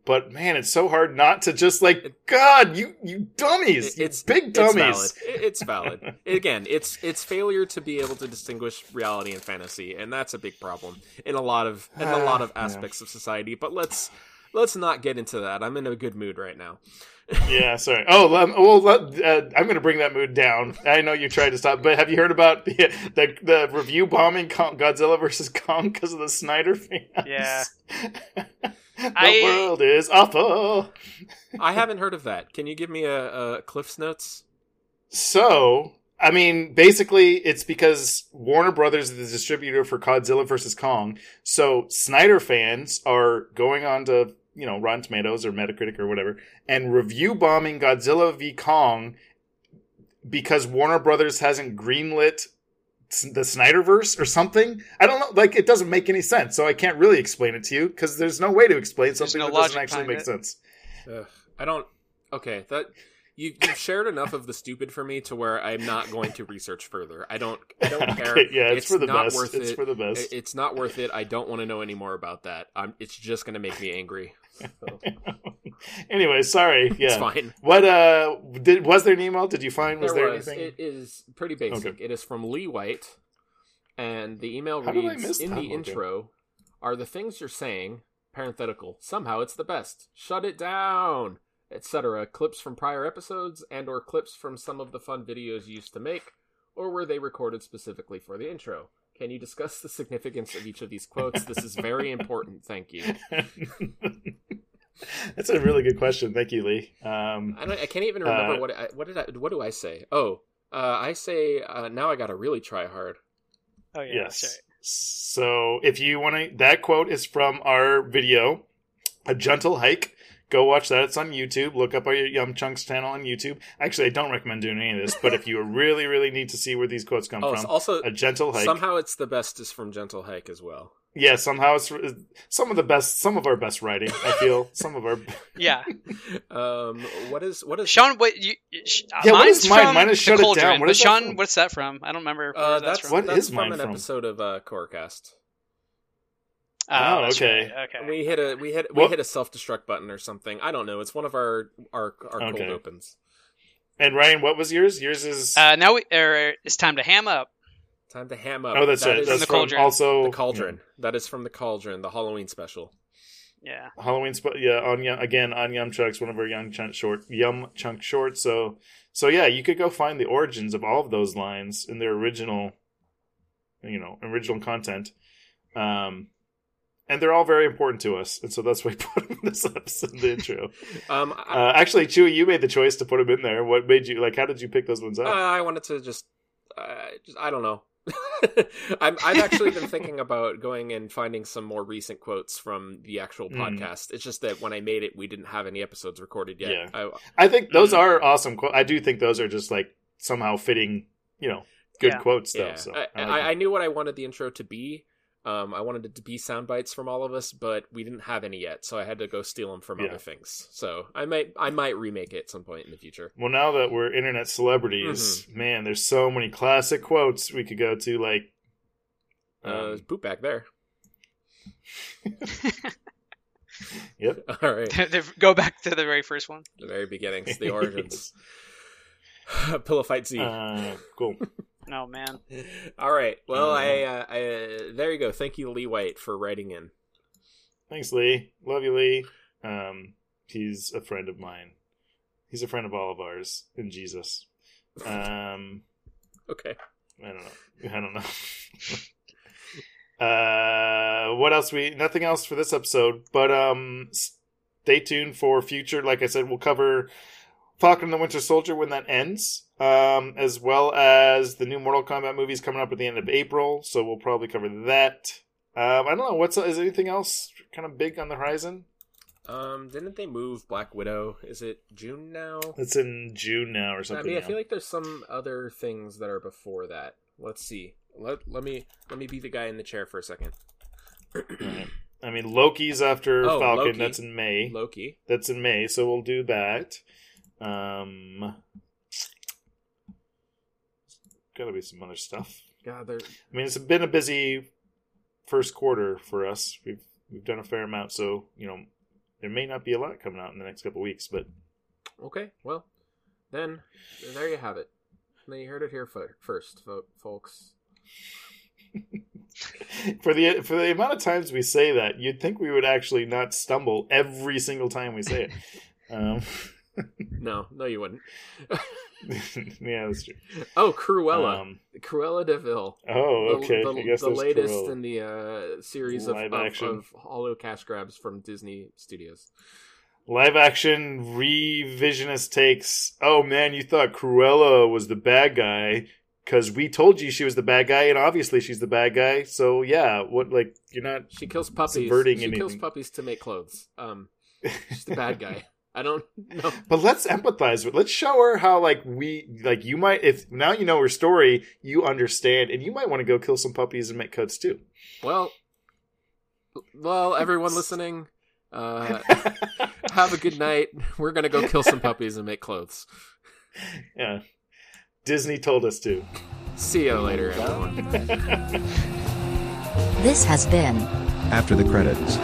But, man, it's so hard not to just, like, God, you, you dummies, you it's, big dummies. It's valid. It's valid. Again, it's it's failure to be able to distinguish reality and fantasy, and that's a big problem in a lot of in a lot of aspects yeah. of society. But let's let's not get into that. I'm in a good mood right now. yeah, sorry. Oh, um, well, uh, I'm going to bring that mood down. I know you tried to stop, but have you heard about the the, the review bombing Godzilla versus Kong because of the Snyder fans? Yeah. The I, world is awful. I haven't heard of that. Can you give me a, a Cliff's Notes? So, I mean, basically, it's because Warner Brothers is the distributor for Godzilla versus Kong. So, Snyder fans are going on to, you know, Rotten Tomatoes or Metacritic or whatever, and review bombing Godzilla versus Kong because Warner Brothers hasn't greenlit the Snyderverse or something. I don't know, like, it doesn't make any sense, so I can't really explain it to you because there's no way to explain something no that doesn't actually make it. sense. Ugh, I don't okay that you, you've shared enough of the stupid for me to where I'm not going to research further. I don't I don't okay, care yeah it's, it's for the not best worth it's it. for the best it's not worth it I don't want to know any more about that. I'm it's just going to make me angry, so. Anyway, sorry. Yeah, it's fine. What uh, did was there an email? Did you find was there, there was. anything? It is pretty basic. Okay. It is from Lee White, and the email How reads: In the intro, okay. are the things you're saying parenthetical? Somehow it's the best. Shut it down, et cetera. Clips from prior episodes and/or clips from some of the fun videos you used to make, or were they recorded specifically for the intro? Can you discuss the significance of each of these quotes? This is very important. Thank you. That's a really good question. Thank you, Lee. Um, I, don't, I can't even remember uh, what I, what did I, what do I say? Oh, uh, I say uh, now I gotta really try hard. Oh yeah. Yes. Right. So if you want to, that quote is from our video, A Gentle Hike. Go watch that. It's on YouTube. Look up our Yum Chunks channel on YouTube. Actually, I don't recommend doing any of this, but if you really, really need to see where these quotes come oh, from, also A Gentle Hike. Somehow it's the best is from Gentle Hike as well. Yeah, somehow it's some of the best, some of our best writing. I feel some of our yeah. Um, what is what is Sean? What you? Sh- yeah, what is mine? Mine is Shut It Down. What is Sean? From? What's that from? I don't remember. Uh, that's, that's from. What that's is from mine an from? Episode of uh, Corecast. Oh, oh okay. Right. Okay. We hit a we hit we well, hit a self-destruct button or something. I don't know. It's one of our our our okay. cold opens. And Ryan, what was yours? Yours is uh, now we, er, it's time to ham up. Time to ham up. Oh, that's that right. That's from the also the Cauldron. Yeah. That is from the Cauldron, the Halloween special. Yeah, Halloween special. Yeah, on again on Yum Chunks, one of our Yum Chunk short, Yum Chunk shorts. So, so yeah, you could go find the origins of all of those lines in their original, you know, original content, um, and they're all very important to us. And so that's why we put them in this episode, the intro. um, I, uh, actually, Chewy, you made the choice to put them in there. What made you like? How did you pick those ones out? Uh, I wanted to just, uh, just I don't know. I'm, I've actually been thinking about going and finding some more recent quotes from the actual podcast. Mm. It's just that when I made it, we didn't have any episodes recorded yet. Yeah. I, I think those are awesome quotes. I do think those are just like somehow fitting, you know, good yeah. quotes though. Yeah. So, I, I, like I, I knew what I wanted the intro to be. Um, I wanted it to be sound bites from all of us, but we didn't have any yet, so I had to go steal them from yeah. other things. So I might, I might remake it at some point in the future. Well, now that we're internet celebrities, mm-hmm. man, there's so many classic quotes we could go to. Like, um... uh, poop back there. Yep. All right. Go back to the very first one, the very beginnings, the origins. Pillow fight Z. Uh, cool. Oh, man. All right. Well, uh, I, uh, I there you go. Thank you, Lee White, for writing in. Thanks, Lee. Love you, Lee. Um, he's a friend of mine. He's a friend of all of ours in Jesus. Um, okay. I don't know. I don't know. uh, what else? We nothing else for this episode, but um, stay tuned for future. Like I said, we'll cover Falcon and the Winter Soldier when that ends, um, as well as the new Mortal Kombat movies coming up at the end of April. So we'll probably cover that. Um, I don't know. What's is anything else kind of big on the horizon? Um, didn't they move Black Widow? Is it June now? It's in June now or something. I mean, now. I feel like there's some other things that are before that. Let's see. Let let me let me be the guy in the chair for a second. Right. I mean, Loki's after oh, Falcon. Loki. That's in May. Loki. That's in May. So we'll do that. Um, gotta be some other stuff. God, there. I mean, it's been a busy first quarter for us. We've we've done a fair amount. So you know. There may not be a lot coming out in the next couple of weeks, but... Okay, well, then, there you have it. You heard it here first, folks. for the for the amount of times we say that, you'd think we would actually not stumble every single time we say it. um. No, no you wouldn't. Yeah, that's true. Oh, Cruella. Um, Cruella DeVille. Oh, okay. The, the, I guess the latest Cruella. In the uh, series of, of, of hollow cash grabs from Disney Studios. Live action revisionist takes. Oh, man, you thought Cruella was the bad guy because we told you she was the bad guy, and obviously she's the bad guy. So, yeah, what, like, you're not She kills puppies. subverting she anything. She kills puppies to make clothes. Um, she's the bad guy. I don't know. But let's empathize with let's show her how like we like you might if now you know her story, you understand and you might want to go kill some puppies and make coats too. Well Well, everyone listening, uh, have a good night. We're gonna go kill some puppies and make clothes. Yeah. Disney told us to. See you later, everyone. This has been After the Credits,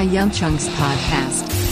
a Yum Chunks podcast.